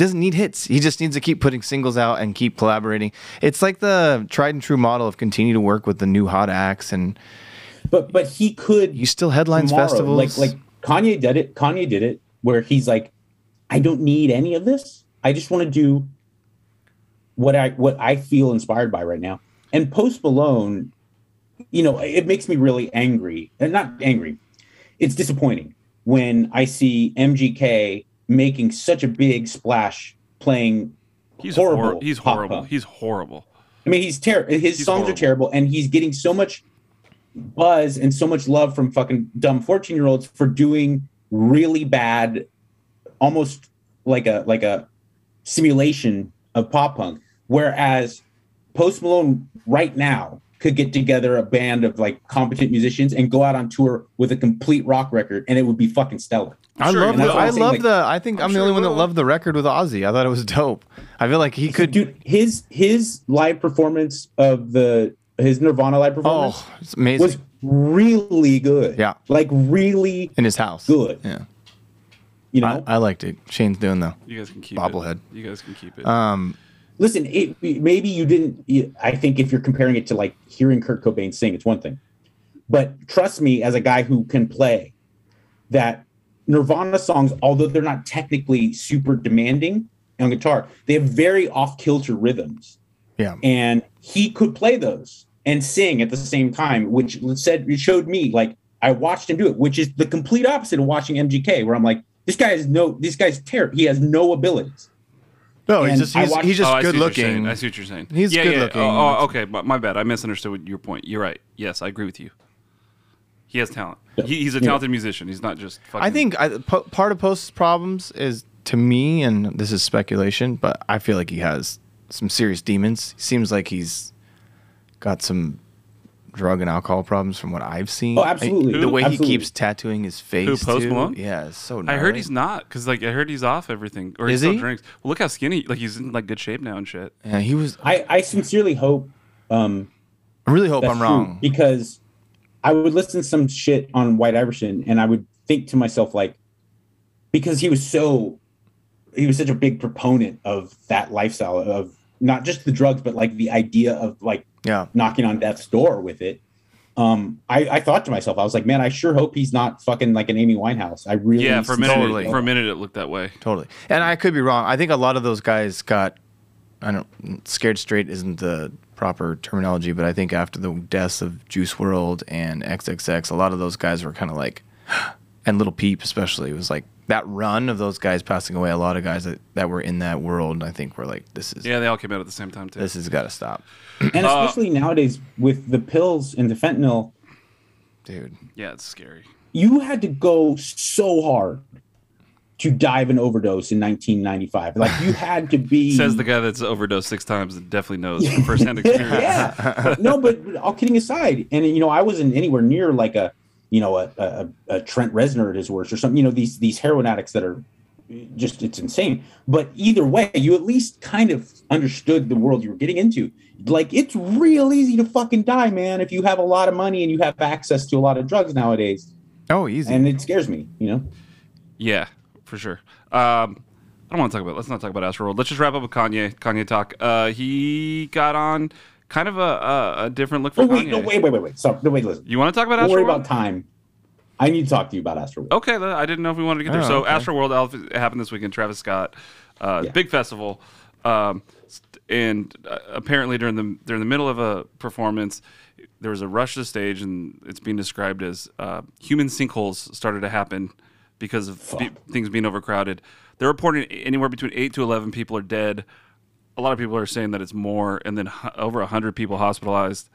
hits. He just needs to keep putting singles out and keep collaborating. It's like the tried and true model of continue to work with the new hot acts and. But he could. You still headlines tomorrow, festivals like Kanye did it. Kanye did it where he's like, I don't need any of this. I just want to do what I feel inspired by right now. And Post Malone, you know, it makes me really angry. And not angry, it's disappointing when I see MGK making such a big splash playing He's horrible. I mean, he's terrible. His songs are terrible, and he's getting so much buzz and so much love from fucking dumb 14-year-olds for doing really bad, almost like a simulation of pop punk. Whereas Post Malone right now could get together a band of like competent musicians and go out on tour with a complete rock record, and it would be fucking stellar. I think I'm the only one that loved the record with Ozzy. I thought it was dope. I feel like he could. Dude, his live performance of his Nirvana live performance it's amazing. Was really good. Yeah. Like really in his house. Good. Yeah. You know? I liked it. Shane's doing though. You guys can keep Bobblehead. You guys can keep it. Listen, maybe you didn't. I think if you're comparing it to like hearing Kurt Cobain sing, it's one thing. But trust me, as a guy who can play, that Nirvana songs, although they're not technically super demanding on guitar, they have very off-kilter rhythms. Yeah. And he could play those and sing at the same time, which showed me, like, I watched him do it, which is the complete opposite of watching MGK, where I'm like, this guy's terrible. He has no abilities. No, he's just good looking. I see what you're saying. He's good looking. Oh, okay. My bad. I misunderstood your point. You're right. Yes, I agree with you. He has talent. He's a talented musician. He's not just fucking... I think part of Post's problems is, to me, and this is speculation, but I feel like he has some serious demons. He seems like he's got some drug and alcohol problems from what I've seen. Oh, absolutely. The way he keeps tattooing his face. Who, Post Malone? Yeah, it's so nice. I heard he's not, because like I heard he's off everything. Or he still drinks. Well, look how skinny. Like he's in like good shape now and shit. Yeah, he was. I sincerely hope. I really hope I'm wrong, because I would listen to some shit on White Iverson, and I would think to myself, like, because he was such a big proponent of that lifestyle of not just the drugs, but like the idea of like knocking on death's door with it. I thought to myself, I was like, man, I sure hope he's not fucking like an Amy Winehouse. I really for a minute it looked that way. Totally. And I could be wrong. I think a lot of those guys got scared straight isn't the proper terminology, but I think after the deaths of Juice WRLD and XXX, a lot of those guys were kind of like, and Little Peep especially, was like that run of those guys passing away. A lot of guys that were in that world, I think, were like, this is... Yeah, they all came out at the same time, too. This has got to stop. And especially nowadays with the pills and the fentanyl. Dude. Yeah, it's scary. You had to go so hard to die of an overdose in 1995. Like, you had to be... Says the guy that's overdosed 6 times and definitely knows from firsthand experience. Yeah. No, but all kidding aside, and, you know, I wasn't anywhere near like a... you know, a Trent Reznor at his worst or something, you know, these heroin addicts that are just, it's insane. But either way, you at least kind of understood the world you were getting into. Like, it's real easy to fucking die, man, if you have a lot of money and you have access to a lot of drugs nowadays. Oh, easy. And it scares me, you know? Yeah, for sure. I don't want to talk about. Let's not talk about Astroworld. Let's just wrap up with Kanye talk. He got on kind of a different look for Kanye. No, wait. So, no, wait, listen. You want to talk about Astroworld? Don't worry about time. I need to talk to you about Astroworld. Okay, I didn't know if we wanted to get there. Oh, so okay. Astroworld happened this weekend. Travis Scott, big festival, and apparently during the middle of a performance, there was a rush to the stage, and it's being described as human sinkholes started to happen because of things being overcrowded. They're reporting anywhere between 8 to 11 people are dead. A lot of people are saying that it's more, and then over 100 people hospitalized.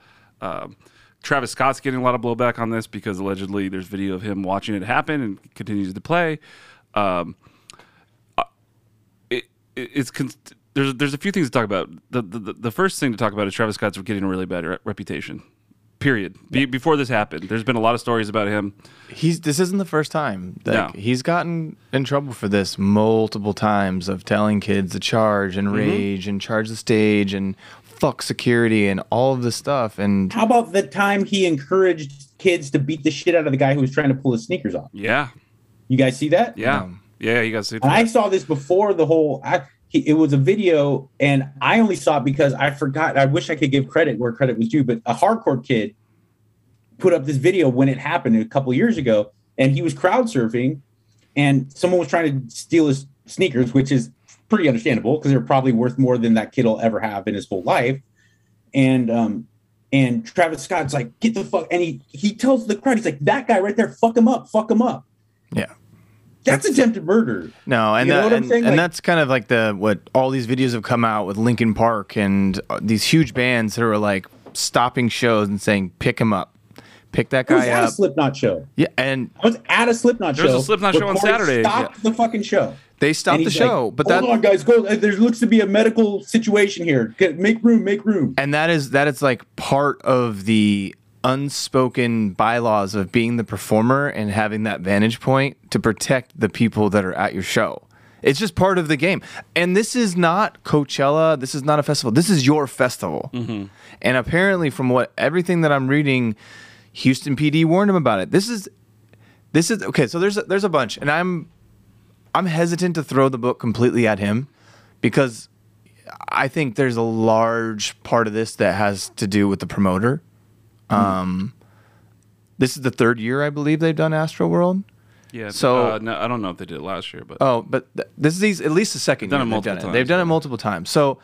Travis Scott's getting a lot of blowback on this because allegedly there's video of him watching it happen and continues to play. There's a few things to talk about. The first thing to talk about is Travis Scott's getting a really bad reputation. Period. Before this happened, there's been a lot of stories about him. This isn't the first time. He's gotten in trouble for this multiple times of telling kids to charge and rage and charge the stage and fuck security and all of this stuff. And how about the time he encouraged kids to beat the shit out of the guy who was trying to pull his sneakers off? Yeah. You guys see that? Yeah. Yeah, you guys see that. And I saw this before the whole... It was a video, and I only saw it because I forgot. I wish I could give credit where credit was due, but a hardcore kid put up this video when it happened a couple years ago, and he was crowd surfing, and someone was trying to steal his sneakers, which is pretty understandable because they're probably worth more than that kid will ever have in his whole life. And Travis Scott's like, get the fuck. And he tells the crowd, he's like, that guy right there, fuck him up. Yeah. That's attempted murder. No, and, that's kind of like what all these videos have come out with Linkin Park and these huge bands that are like stopping shows and saying, pick him up. Pick that guy up. I was at a Slipknot show. Yeah, and I was at a Slipknot show. There was a Slipknot show on Saturday. Stopped the fucking show. They stopped the show. Like, hold on, guys. Go. There looks to be a medical situation here. Make room. And that is like part of the unspoken bylaws of being the performer and having that vantage point to protect the people that are at your show. It's just part of the game. And this is not Coachella. This is not a festival. This is your festival. Mm-hmm. And apparently from everything that I'm reading, Houston PD warned him about it. This is okay. So there's a bunch, and I'm hesitant to throw the book completely at him because I think there's a large part of this that has to do with the promoter. This is the third year I believe they've done Astroworld. Yeah. So no, I don't know if they did it last year, but this is at least the second year they've done it. They've done it multiple times. So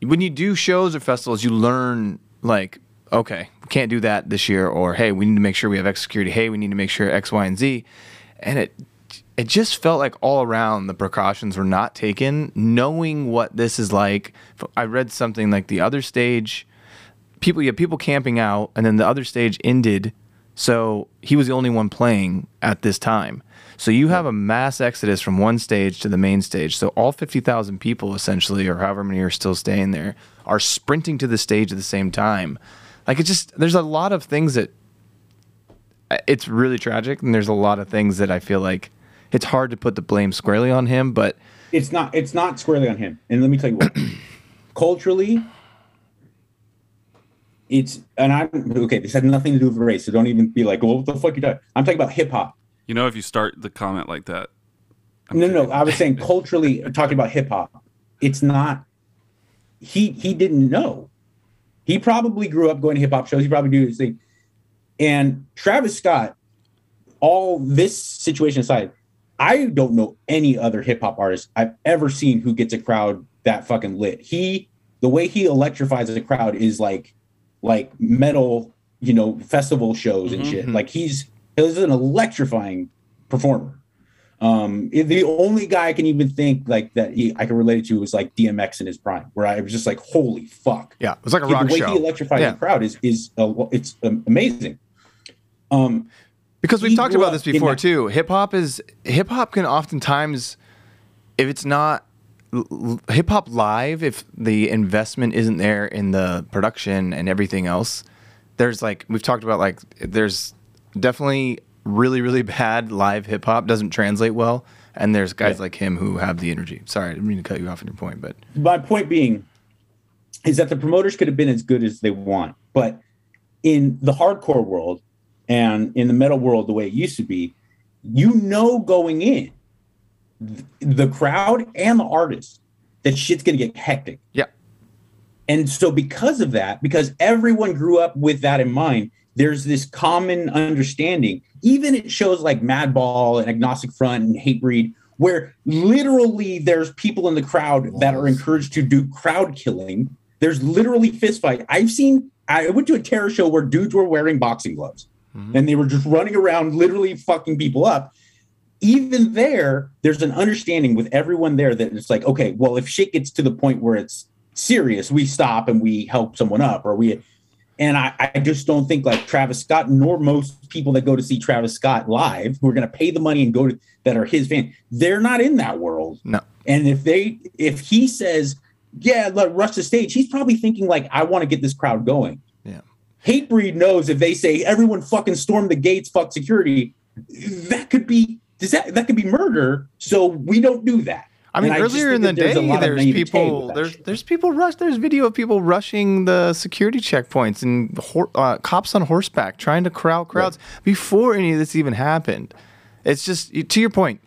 when you do shows or festivals, you learn like, okay, we can't do that this year, or hey, we need to make sure we have X security. Hey, we need to make sure X, Y, and Z. And it just felt like all around the precautions were not taken, knowing what this is like. I read something like the other stage. People camping out, and then the other stage ended, so he was the only one playing at this time. So you have a mass exodus from one stage to the main stage. So all 50,000 people, essentially, or however many are still staying there, are sprinting to the stage at the same time. Like, there's a lot of things that, it's really tragic, and there's a lot of things that I feel like it's hard to put the blame squarely on him, but... It's not squarely on him. And let me tell you what. Culturally... this had nothing to do with race, so don't even be like, well, what the fuck you doing? I'm talking about hip-hop. You know, if you start the comment like that. No, I was saying culturally, talking about hip-hop, it's not, he didn't know. He probably grew up going to hip-hop shows. He probably did his thing. And Travis Scott, all this situation aside, I don't know any other hip-hop artist I've ever seen who gets a crowd that fucking lit. The way he electrifies a crowd is like metal, you know, festival shows and shit. Like he's an electrifying performer. The only guy I can even think like that I can relate to was like DMX in his prime, where I was just like, holy fuck. Yeah, it was like a rock show. The way he electrified the crowd is amazing. Because we've talked about this before too. Hip hop can oftentimes, if it's not hip-hop live, if the investment isn't there in the production and everything else, there's like, we've talked about, like, there's definitely really, really bad live hip-hop, doesn't translate well, and there's guys like him who have the energy. Sorry, I didn't mean to cut you off on your point, but... My point being is that the promoters could have been as good as they want, but in the hardcore world and in the metal world the way it used to be, you know going in the crowd and the artist, that shit's going to get hectic. Yeah. And so because of that, because everyone grew up with that in mind, there's this common understanding, even at shows like Madball and Agnostic Front and Hatebreed, where literally there's people in the crowd that are encouraged to do crowd killing. There's literally fist fight. I went to a terror show where dudes were wearing boxing gloves and they were just running around literally fucking people up. Even there's an understanding with everyone there that it's like, okay, well, if shit gets to the point where it's serious, we stop and we help someone up, or we. And I just don't think like Travis Scott, nor most people that go to see Travis Scott live, who are going to pay the money and go to, that are his fan, they're not in that world. No. And if he says, yeah, let rush the stage, he's probably thinking like, I want to get this crowd going. Yeah. Hatebreed knows if they say everyone fucking storm the gates, fuck security, that could be murder. So we don't do that. I mean, earlier in the day, there's video of people rushing the security checkpoints and cops on horseback trying to crowds before any of this even happened. It's just, to your point,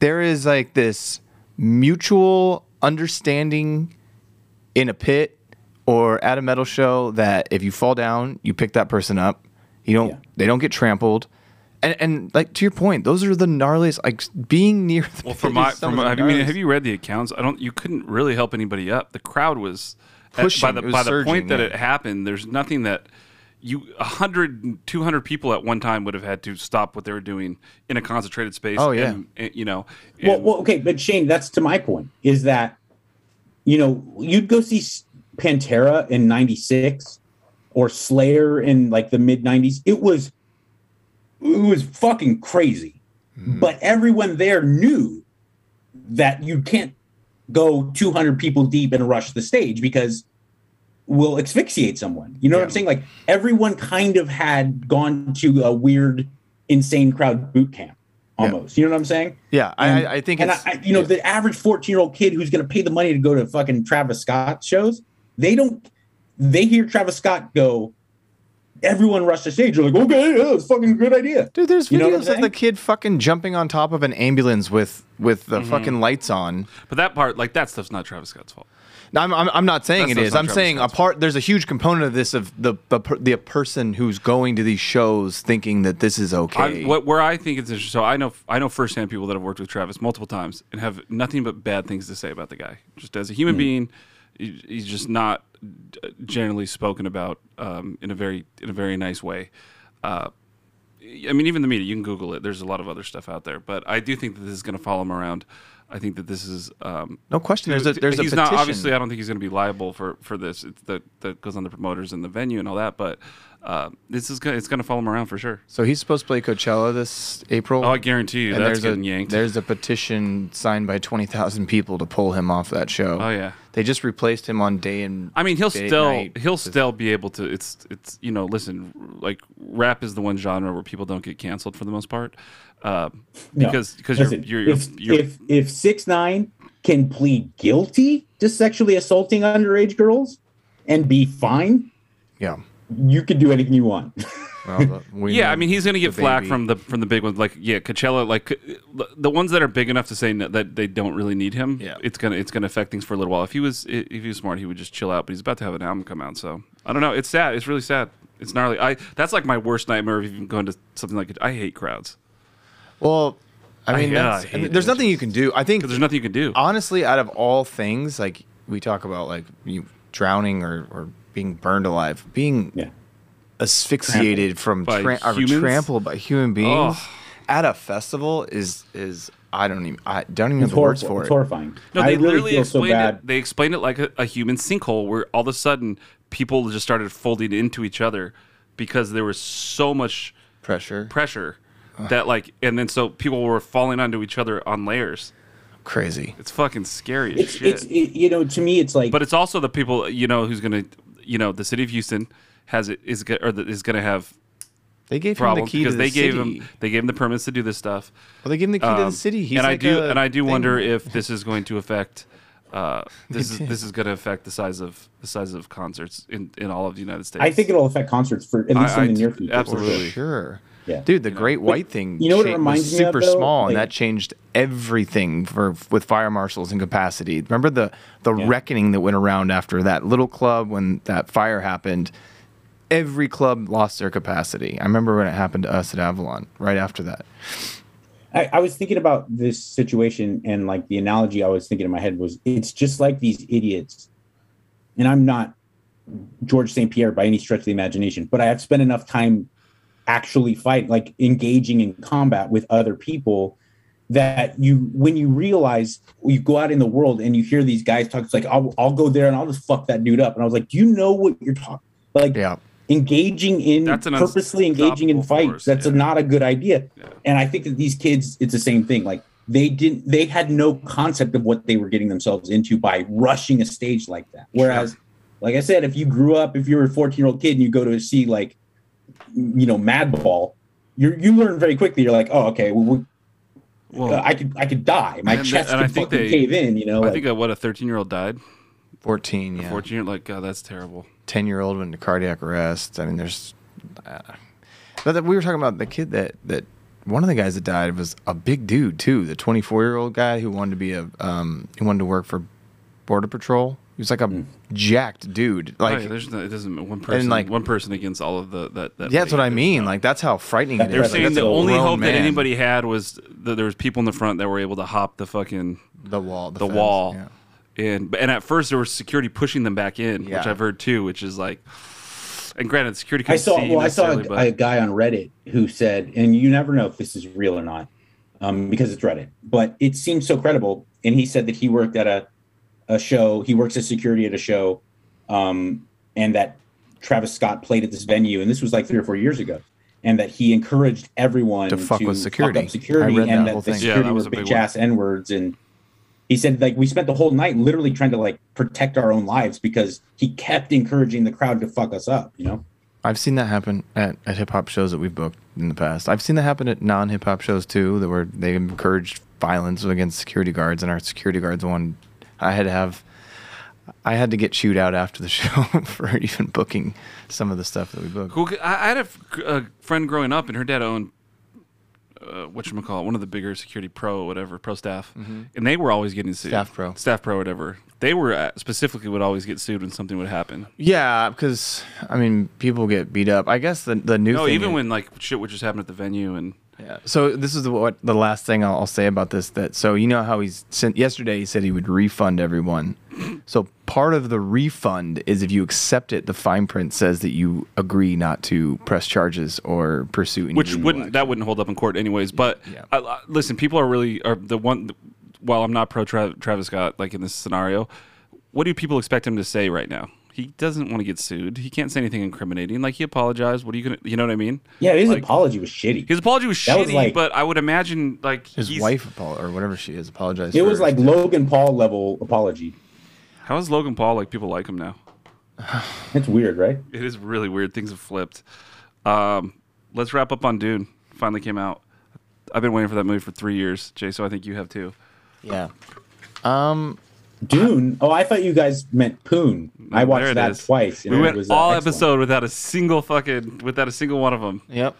there is like this mutual understanding in a pit or at a metal show that if you fall down, you pick that person up. They don't get trampled. And like to your point, those are the gnarliest. Like being near. Have you read the accounts? You couldn't really help anybody up. The crowd was pushing. By the point that it happened, there's nothing that 100, 200 people at one time would have had to stop what they were doing in a concentrated space. Oh yeah. Okay, but Shane, that's to my point. Is that you'd go see Pantera in '96 or Slayer in like the mid '90s. It was fucking crazy, but everyone there knew that you can't go 200 people deep and rush the stage because we'll asphyxiate someone. You know what I'm saying? Like everyone kind of had gone to a weird, insane crowd boot camp almost. You know what I'm saying? Yeah, I think. And the average 14-year-old kid who's going to pay the money to go to fucking Travis Scott shows, they hear Travis Scott go, everyone rushed the stage. You're like, okay, yeah, it's fucking a good idea. Dude, there's videos of the kid fucking jumping on top of an ambulance with the fucking lights on. But that part, like that stuff's not Travis Scott's fault. No, I'm not saying it is. I'm saying there's a huge component of this of the person who's going to these shows thinking that this is okay. Where I think it's interesting. So I know firsthand people that have worked with Travis multiple times and have nothing but bad things to say about the guy. Just as a human being, he's just not generally spoken about in a very nice way. I mean, even the media, you can Google it. There's a lot of other stuff out there, but I do think that this is going to follow him around. I think that this is no question. There's a petition. Not obviously. I don't think he's going to be liable for this. It's that goes on the promoters and the venue and all that. But it's going to follow him around for sure. So he's supposed to play Coachella this April. Oh, I guarantee you. And that's getting yanked. There's a petition signed by 20,000 people to pull him off that show. Oh yeah. They just replaced him on day and. I mean, he'll still be able to. It's listen, like rap is the one genre where people don't get canceled for the most part. Because if 6ix9ine can plead guilty to sexually assaulting underage girls and be fine, you can do anything you want. Well, I mean, he's going to get flack from the big ones, like Coachella, like the ones that are big enough to say that they don't really need him. Yeah, it's gonna affect things for a little while. If he was smart, he would just chill out. But he's about to have an album come out, so I don't know. It's sad. It's really sad. It's gnarly. That's like my worst nightmare of even going to something like it. I hate crowds. Well, I mean, there's nothing you can do. I think there's nothing you can do. Honestly, out of all things, like we talk about, like you drowning or being burned alive, being asphyxiated trampled by human beings at a festival is I don't even know the words for it. It's horrifying. No, they literally explained it. They explained it like a human sinkhole, where all of a sudden people just started folding into each other because there was so much pressure. That and then so people were falling onto each other on layers. Crazy. It's fucking scary as shit. To me, it's like. But it's also the people, who's gonna, the city of Houston is gonna have. They gave him the key to the city. They gave him the permits to do this stuff. Well, they gave him the key to the city. I do wonder if this is going to affect. This is going to affect the size of concerts in all of the United States. I think it'll affect concerts for at least in the near future. Absolutely, sure. Yeah. Dude, the Great White Thing, you know what it reminds me of, though? Small, and that changed everything with fire marshals and capacity. Remember the reckoning that went around after that little club when that fire happened? Every club lost their capacity. I remember when it happened to us at Avalon right after that. I was thinking about this situation, and like the analogy I was thinking in my head was, it's just like these idiots. And I'm not George St. Pierre by any stretch of the imagination, but I have spent enough time actually engaging in combat with other people, that when you realize, you go out in the world and you hear these guys talk, it's like, I'll go there and I'll just fuck that dude up. And I was like, do you know what you're talking? Purposely engaging in fights. That's not a good idea. Yeah. And I think that these kids, it's the same thing. Like, they had no concept of what they were getting themselves into by rushing a stage like that. Whereas, like I said, if you were a 14-year-old kid and you go to see Madball, you learn very quickly. You're like, oh, okay, I could die. My chest could fucking cave in. I think 13-year-old died. 14, yeah. 14-year-old, God, that's terrible. 10-year-old went into cardiac arrest. I mean, there's... But we were talking about the kid that one of the guys that died was a big dude too. The 24-year-old guy who wanted to be he wanted to work for Border Patrol. He was like a jacked dude. One person against all of that. Yeah, that's what I mean. That's how frightening it is. They're saying the only hope that anybody had was that there was people in the front that were able to hop the fucking the wall. Yeah. And at first there was security pushing them back in, which I've heard too, which is like. And granted, security. I saw a guy on Reddit who said, and you never know if this is real or not, because it's Reddit, but it seems so credible. And he said that he worked at a show. He works as security at a show, and that Travis Scott played at this venue, and this was 3 or 4 years ago, and that he encouraged everyone to fuck with security, and that the security were bitch ass N-words. And he said, we spent the whole night literally trying to, protect our own lives because he kept encouraging the crowd to fuck us up, I've seen that happen at hip-hop shows that we've booked in the past. I've seen that happen at non-hip-hop shows, too, where they encouraged violence against security guards, and our security guards won. I had to get chewed out after the show for even booking some of the stuff that we booked. Cool. I had a friend growing up, and her dad owned... one of the bigger security pro staff, and they were always getting sued. Staff pro, whatever. They were specifically would always get sued when something would happen. Yeah, because people get beat up. I guess when shit would just happen at the venue and. Yeah. So this is the last thing I'll say about this. How yesterday he said he would refund everyone. So part of the refund is if you accept it, the fine print says that you agree not to press charges or pursue any wouldn't hold up in court anyways. But listen, people are really while I'm not pro Travis Scott in this scenario, what do people expect him to say right now? He doesn't want to get sued. He can't say anything incriminating. He apologized. What are you going to... You know what I mean? Yeah, his apology was shitty. His apology was shitty, but I would imagine, his wife, or whatever she is, apologized. It was Logan Paul-level apology. How is Logan Paul, people like him now? It's weird, right? It is really weird. Things have flipped. Let's wrap up on Dune. Finally came out. I've been waiting for that movie for 3 years, Jay, so I think you have too. Yeah. Dune? Oh, I thought you guys meant Poon. I watched that twice. We went all episode without a single one of them. Yep.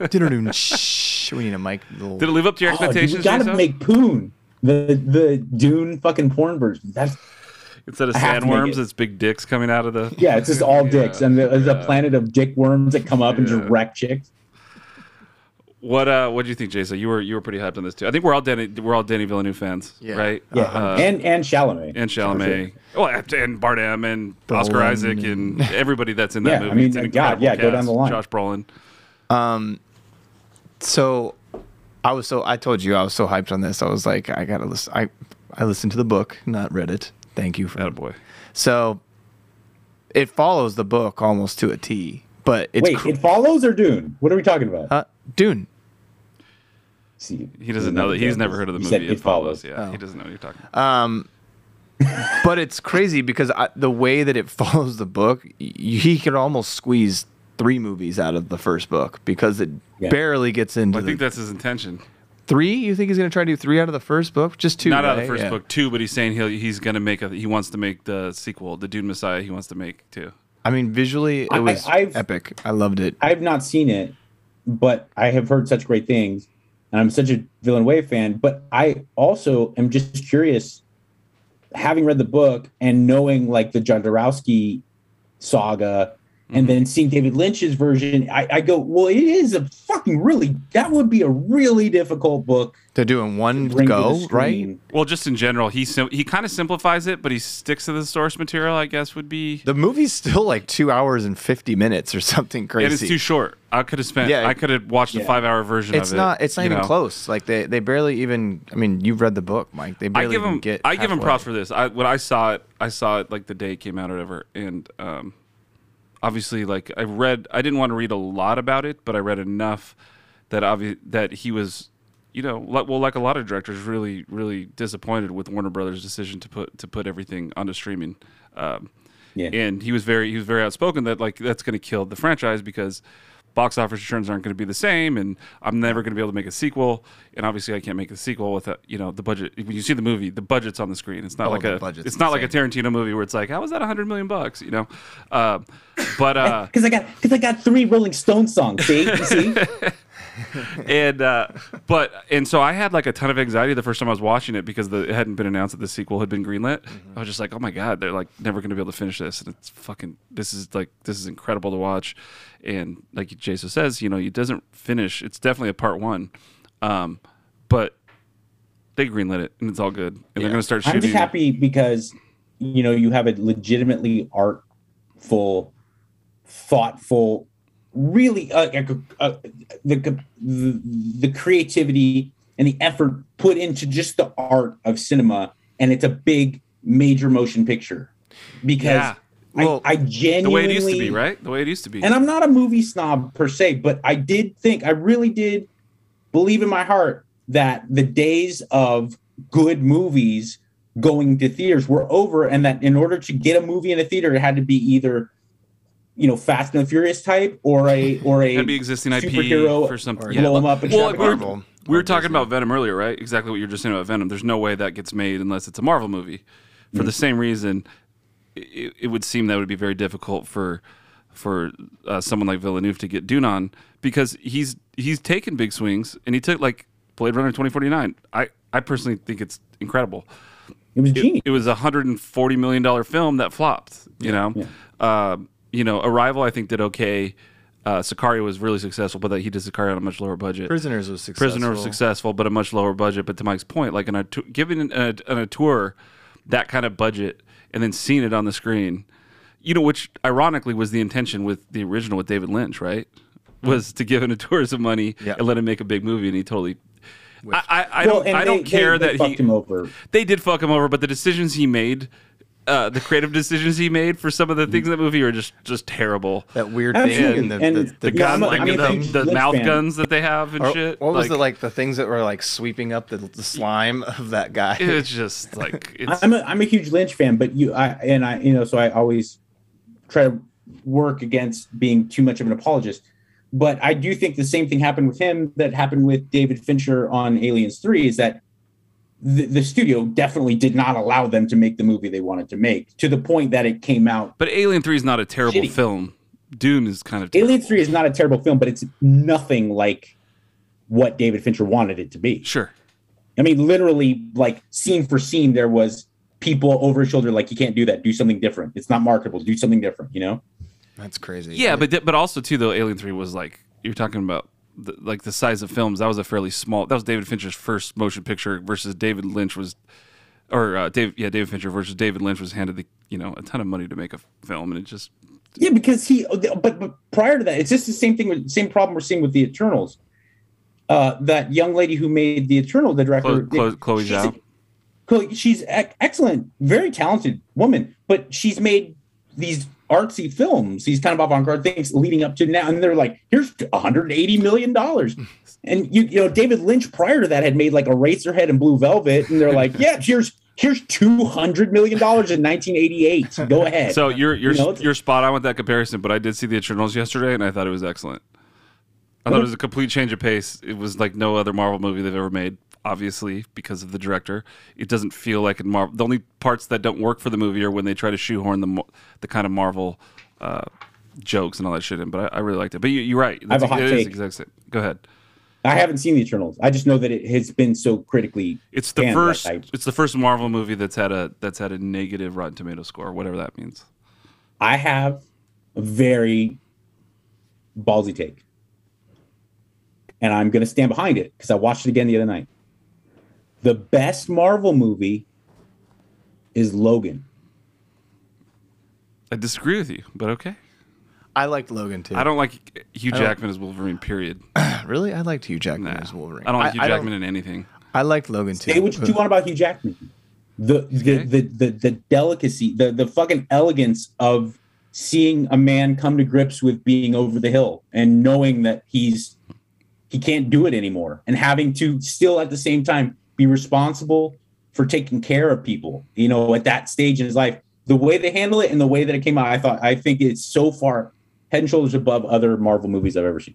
We need a mic. Did it live up to your expectations? You gotta make Poon the Dune fucking porn version. That's instead of sandworms, it's big dicks coming out of the. Yeah, it's just all dicks, and there's a planet of dick worms that come up and just wreck chicks. What do you think, Jason? You were pretty hyped on this too. I think we're all Danny Villeneuve fans, right? Yeah, and Chalamet, Sure. Well, and Bardem, and Oscar Isaac, and everybody that's in that movie. Go down the line. Josh Brolin. I told you I was so hyped on this. I was like, I gotta listen. I listened to the book, not read it. Thank you for that, boy. So it follows the book almost to a T. But it follows or Dune? What are we talking about? Dune. See, he doesn't know that. He's never heard of the movie. It follows. Yeah, he doesn't know what you're talking about. But it's crazy because the way that it follows the book, he could almost squeeze 3 movies out of the first book because it barely gets into. Well, I think that's his intention. 3? You think he's going to try to do 3 out of the first book? Just 2? Not out of the first book. 2, but he's saying he's going to make he wants to make the sequel, the Dune Messiah. He wants to make 2. Visually, it was epic. I loved it. I've not seen it. but I have heard such great things, and I'm such a Villeneuve fan. But I also am just curious, having read the book and knowing like the Jodorowsky saga, and then seeing David Lynch's version, I go, well, it is a fucking really, that would be a really difficult book to do in one go, right? Well, just in general, he kind of simplifies it, but he sticks to the source material, I guess would be. The movie's still like 2 hours and 50 minutes or something crazy. And it's too short. I could have watched a 5 hour version of it. It's not even close. Like they barely even, I mean, you've read the book, Mike. They barely I give him props for this. When I saw it like the day it came out or whatever. And, obviously, like I didn't want to read a lot about it, but I read enough that that he was, like a lot of directors, really, really disappointed with Warner Brothers' decision to put everything onto streaming. And he was very outspoken that like that's going to kill the franchise because box office returns aren't going to be the same, and I'm never going to be able to make a sequel. And obviously, I can't make a sequel without the budget. When you see the movie, the budget's on the screen. It's not like a Tarantino movie where it's like, how was that $100 million bucks? But because I got three Rolling Stones songs. See? and so I had like a ton of anxiety the first time I was watching it because it hadn't been announced that the sequel had been greenlit. I was just like, oh my god, they're like never going to be able to finish this, and it's fucking. This is incredible to watch, and like Jason says, it doesn't finish. It's definitely a part one, but they greenlit it, and it's all good, and they're going to start shooting. I'm just happy because you have a legitimately artful, thoughtful. Really, the creativity and the effort put into just the art of cinema, and it's a big major motion picture because I genuinely the way it used to be, right? The way it used to be. And I'm not a movie snob per se, but I really did believe in my heart that the days of good movies going to theaters were over, and that in order to get a movie in a theater, it had to be either. Fast and the Furious type, or a that'd be existing superhero IP or something. Blow them up. And we were talking about Venom earlier, right? Exactly what you're just saying about Venom. There's no way that gets made unless it's a Marvel movie. For the same reason, it would seem that would be very difficult for someone like Villeneuve to get Dune on because he's taken big swings and he took like Blade Runner 2049. I personally think it's incredible. It was genius. It was a $140 million film that flopped. Arrival, I think, did okay. Sicario was really successful, but he did Sicario on a much lower budget. Prisoner was successful, but a much lower budget. But to Mike's point, like giving a tour that kind of budget and then seeing it on the screen, which ironically was the intention with the original with David Lynch, right? Was to give him a tour of money and let him make a big movie, and he totally. They fucked him over. They did fuck him over, but the decisions he made. The creative decisions he made for some of the things in the movie are just terrible. That weird thing and the mouth guns that they have and shit. What was the things that were like sweeping up the slime of that guy? It's just like I'm a huge Lynch fan, but so I always try to work against being too much of an apologist. But I do think the same thing happened with him that happened with David Fincher on Aliens 3 is that. The studio definitely did not allow them to make the movie they wanted to make to the point that it came out. But Alien 3 is not a terrible film. Dune is kind of terrible. Alien 3 is not a terrible film, but it's nothing like what David Fincher wanted it to be. Sure. I mean, literally, like scene for scene, there was people over his shoulder like, you can't do that. Do something different. It's not marketable. Do something different, That's crazy. Yeah, but also, too, though, Alien 3 was like, you're talking about the size of films, that was a fairly small. That was David Fincher's first motion picture versus David Lynch was, David Fincher versus David Lynch was handed a ton of money to make a film, and it just because he. But prior to that, it's just the same thing. Same problem we're seeing with the Eternals. That young lady who made the Eternal, the director, Chloe Zhao. She's excellent, very talented woman, but she's made these artsy films, these kind of avant-garde things leading up to now, and they're like, here's $180 million, and David Lynch prior to that had made like Eraserhead and Blue Velvet, and they're like, yeah, here's $200 million in 1988. Go ahead. So you're spot on with that comparison, but I did see the Eternals yesterday, and I thought it was excellent. I thought it was a complete change of pace. It was like no other Marvel movie they've ever made. Obviously, because of the director, it doesn't feel like a Marvel. The only parts that don't work for the movie are when they try to shoehorn the kind of Marvel jokes and all that shit in, but I really liked it. But you're right. That's, I have a hot take. Go ahead. I haven't seen the Eternals. I just know that it has been so critically. It's the first Marvel movie that's had a negative Rotten Tomato score, whatever that means. I have a very ballsy take, and I'm going to stand behind it because I watched it again the other night. The best Marvel movie is Logan. I disagree with you, but okay. I liked Logan too. I don't like Hugh Jackman as Wolverine, period. Really? I liked Hugh Jackman as Wolverine. I don't like Hugh Jackman in anything. I liked Logan too. Say what you want about Hugh Jackman. The delicacy, the fucking elegance of seeing a man come to grips with being over the hill and knowing that he can't do it anymore and having to still at the same time be responsible for taking care of people, you know, at that stage in his life. The way they handle it and the way that it came out, I think it's so far head and shoulders above other Marvel movies I've ever seen.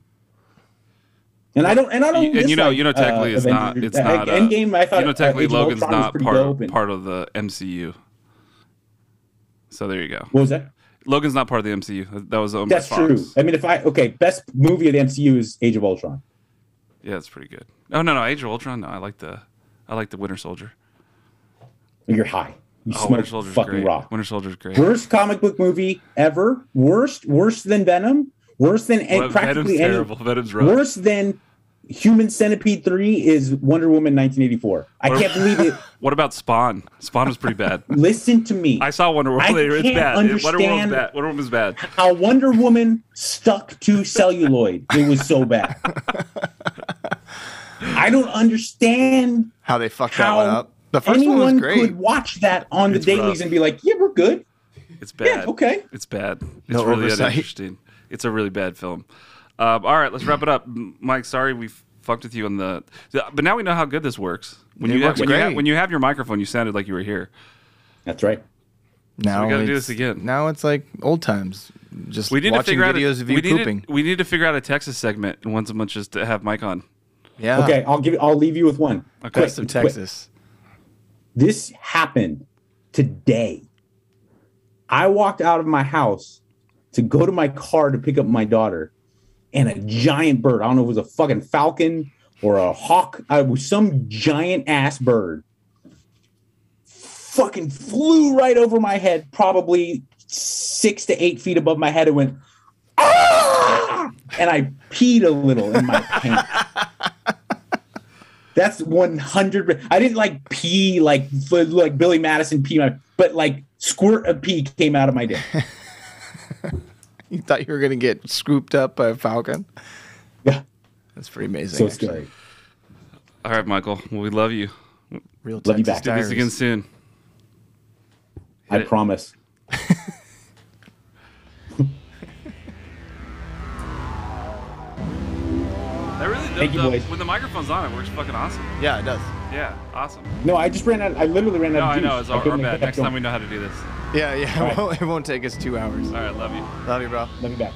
And technically it's Avengers, not. It's not. Endgame. I thought. Technically Logan's not part of the MCU. So there you go. What was that? Logan's not part of the MCU. That was owned by Fox. That's true. I mean, best movie of the MCU is Age of Ultron. Yeah, it's pretty good. Oh no, Age of Ultron. No, I like the Winter Soldier. You're high. You Winter Soldier's fucking great. Rock. Winter Soldier's great. Worst comic book movie ever. Worse than Venom. Worse than practically any. Venom's rough. Worse than Human Centipede 3 is Wonder Woman 1984. I can't believe it. What about Spawn? Spawn was pretty bad. Listen to me. I saw Wonder Woman later. It's bad. Wonder Woman's bad. How Wonder Woman stuck to celluloid. It was so bad. I don't understand how they fucked that one up. The first one was great. Anyone could watch that on the dailies and be like, yeah, we're good. It's bad. Yeah, okay. It's bad. It's really uninteresting. It's a really bad film. All right, let's wrap it up. Mike, sorry we fucked with you on the... But now we know how good this works. When you have your microphone, you sounded like you were here. That's right. Now we got to do this again. Now it's like old times. Just watching videos of you pooping. We need to figure out a Texas segment and once a month just to have Mike on. Yeah. Okay, I'll leave you with one. Okay, some Texas. This happened today. I walked out of my house to go to my car to pick up my daughter, and a giant bird, I don't know if it was a fucking falcon or a hawk, it was some giant ass bird, fucking flew right over my head, probably 6 to 8 feet above my head, and went, ah! And I peed a little in my pants. That's 100. I didn't like pee like Billy Madison pee, but like squirt of pee came out of my dick. You thought you were gonna get scooped up by a falcon? Yeah, that's pretty amazing. So scary. All right, Michael. Well, we love you. Real love you back. Do this again soon. I promise. Thank you, boys. When the microphone's on, it works fucking awesome. Yeah, it does. Yeah, awesome. No, I just ran out. I literally ran out of juice. No, I know. It's our bad. Next time we know how to do this. Yeah, yeah. Right. It won't take us 2 hours. All right, love you. Love you, bro. Love you back.